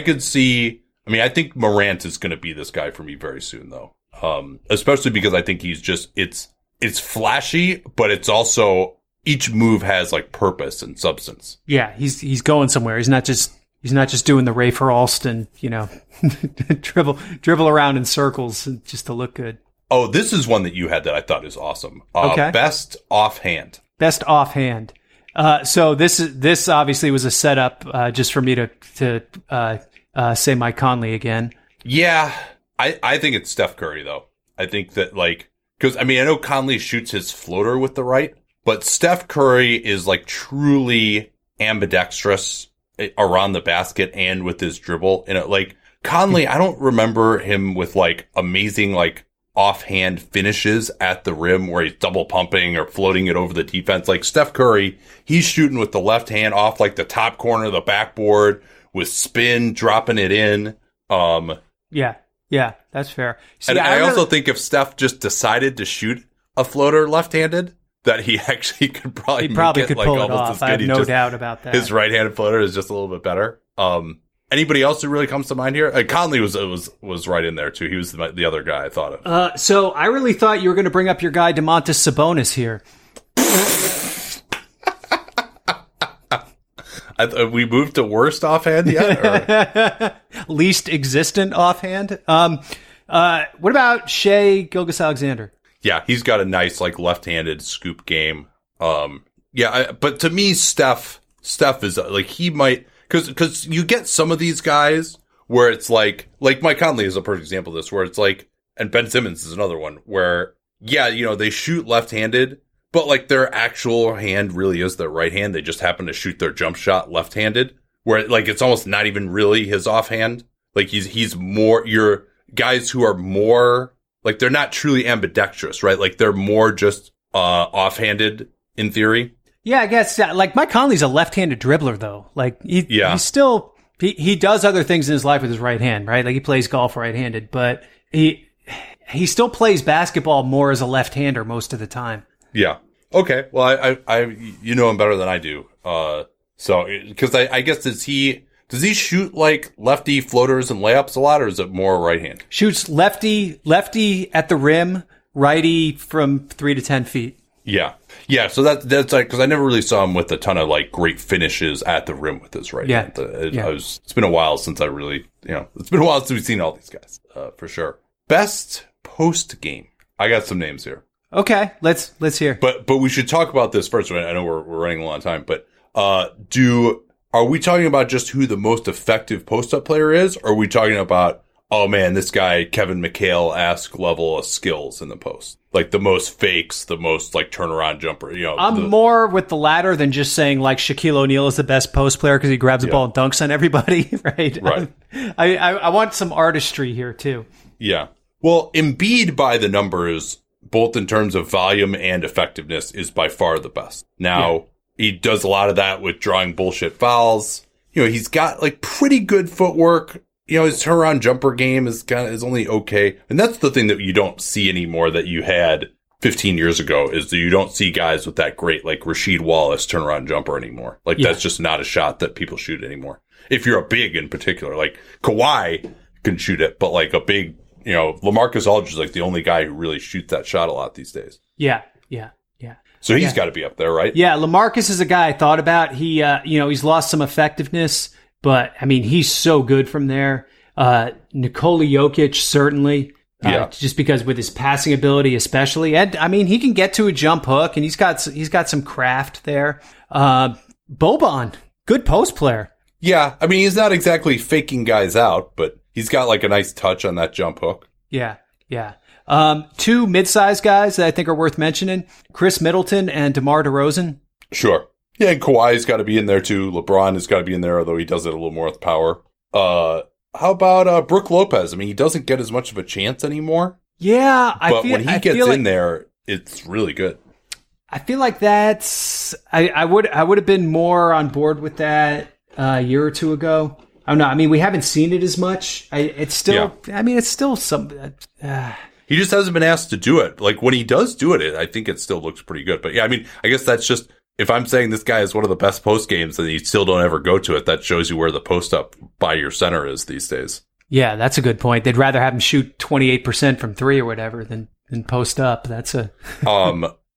could see. I mean, I think Morant is going to be this guy for me very soon, though. Especially because I think he's just, it's flashy, but it's also each move has like purpose and substance. Yeah, he's going somewhere. He's not just doing the Rafer Alston, you know, dribble around in circles just to look good. Oh, this is one that you had that I thought is awesome. Okay. Best offhand. So this obviously was a setup just for me to say Mike Conley again. Yeah. I think it's Steph Curry, though. I think that, like, because, I mean, I know Conley shoots his floater with the right, but Steph Curry is, like, truly ambidextrous around the basket and with his dribble. And, like, Conley, I don't remember him with, like, amazing, like, offhand finishes at the rim where he's double pumping or floating it over the defense. Like, Steph Curry, he's shooting with the left hand off, like, the top corner of the backboard with spin, dropping it in. Yeah, that's fair. See, and I also think if Steph just decided to shoot a floater left-handed, that he actually could probably pull it off. I have no doubt about that. His right-handed floater is just a little bit better. Anybody else who really comes to mind here? Conley was right in there too. He was the other guy I thought of. So I really thought you were going to bring up your guy Domantas Sabonis here. We moved to worst offhand yet? Least existent offhand. What about Shai Gilgeous-Alexander? Yeah, he's got a nice like left-handed scoop game. But to me, Steph is like, he might, because you get some of these guys where it's like Mike Conley is a perfect example of this, where it's like, and Ben Simmons is another one where, yeah, you know, they shoot left-handed, but, like, their actual hand really is their right hand. They just happen to shoot their jump shot left-handed, where, like, it's almost not even really his offhand. Like, he's more, your guys who are more, like, they're not truly ambidextrous, right? Like, they're more just offhanded in theory. Yeah, I guess, like, Mike Conley's a left-handed dribbler, though. Like, he's still, he does other things in his life with his right hand, right? Like, he plays golf right-handed, but he still plays basketball more as a left-hander most of the time. Yeah. Okay. Well, I you know him better than I do. So, because I guess does he shoot like lefty floaters and layups a lot, or is it more right hand? Shoots lefty at the rim, righty from 3 to 10 feet. Yeah. Yeah. So that's like, because I never really saw him with a ton of like great finishes at the rim with his right hand. It's been a while since we've seen all these guys, for sure. Best post game. I got some names here. Okay, let's hear. But we should talk about this first. I know we're running low on time, but are we talking about just who the most effective post-up player is, or are we talking about, oh man, this guy Kevin McHale-esque level of skills in the post? Like the most fakes, the most like turnaround jumper, you know. I'm more with the latter than just saying like Shaquille O'Neal is the best post player because he grabs the ball and dunks on everybody, right? Right. I want some artistry here too. Yeah. Well, Embiid by the numbers, both in terms of volume and effectiveness, is by far the best. Now, he does a lot of that with drawing bullshit fouls. You know, he's got like pretty good footwork. You know, his turnaround jumper game is only okay. And that's the thing that you don't see anymore that you had 15 years ago, is that you don't see guys with that great, like Rasheed Wallace turnaround jumper anymore. Like that's just not a shot that people shoot anymore. If you're a big in particular, like Kawhi can shoot it, but like a big, you know, LaMarcus Aldridge is like the only guy who really shoots that shot a lot these days. Yeah. So he's got to be up there, right? Yeah, LaMarcus is a guy I thought about. He, you know, he's lost some effectiveness, but, I mean, he's so good from there. Nikola Jokic, certainly. Just because with his passing ability especially. And, I mean, he can get to a jump hook, and he's got some craft there. Boban, good post player. Yeah, I mean, he's not exactly faking guys out, but he's got like a nice touch on that jump hook. Yeah. Two mid-sized guys that I think are worth mentioning, Chris Middleton and DeMar DeRozan. Sure. Yeah, and Kawhi's got to be in there too. LeBron has got to be in there, although he does it a little more with power. How about Brook Lopez? I mean, he doesn't get as much of a chance anymore. Yeah, but when he gets in there, it's really good. I feel like that's I would have been more on board with that a year or two ago. I don't know. I mean, we haven't seen it as much. I mean, it's still something. He just hasn't been asked to do it. Like when he does do it, I think it still looks pretty good. But yeah, I mean, I guess that's just. If I'm saying this guy is one of the best post games and you still don't ever go to it, that shows you where the post up by your center is these days. Yeah, that's a good point. They'd rather have him shoot 28% from three or whatever than post up. That's a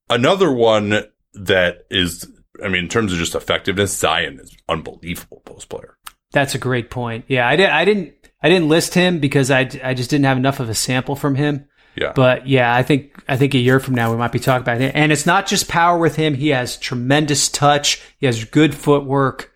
another one that is, I mean, in terms of just effectiveness, Zion is an unbelievable post player. That's a great point. Yeah, I didn't list him because I just didn't have enough of a sample from him. Yeah. But yeah, I think a year from now we might be talking about it. And it's not just power with him. He has tremendous touch. He has good footwork.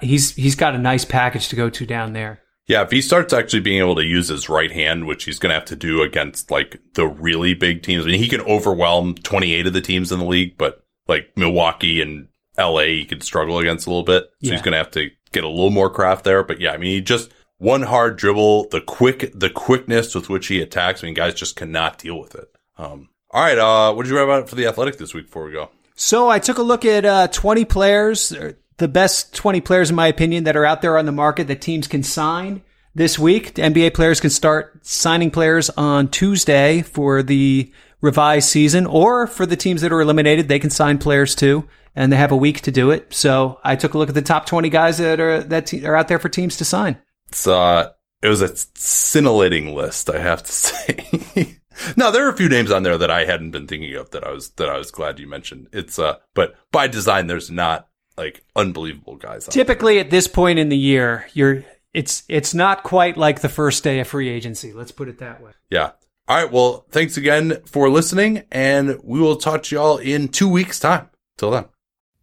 He's got a nice package to go to down there. Yeah. If he starts actually being able to use his right hand, which he's going to have to do against like the really big teams. I mean, he can overwhelm 28 of the teams in the league, but like Milwaukee and LA, he could struggle against a little bit. So he's going to have to get a little more craft there. But yeah, I mean, he just, one hard dribble, the quickness with which he attacks. I mean, guys just cannot deal with it. All right. What did you write about for The Athletic this week before we go? So I took a look at 20 players, the best 20 players, in my opinion, that are out there on the market that teams can sign this week. The NBA players can start signing players on Tuesday for the revised season, or for the teams that are eliminated, they can sign players too. And they have a week to do it. So I took a look at the top 20 guys that are out there for teams to sign. It was a scintillating list, I have to say. No, there are a few names on there that I hadn't been thinking of that I was glad you mentioned. It's but by design, there's not like unbelievable guys on there. Typically, at this point in the year, it's not quite like the first day of free agency. Let's put it that way. Yeah. All right. Well, thanks again for listening, and we will talk to y'all in 2 weeks' time. Till then.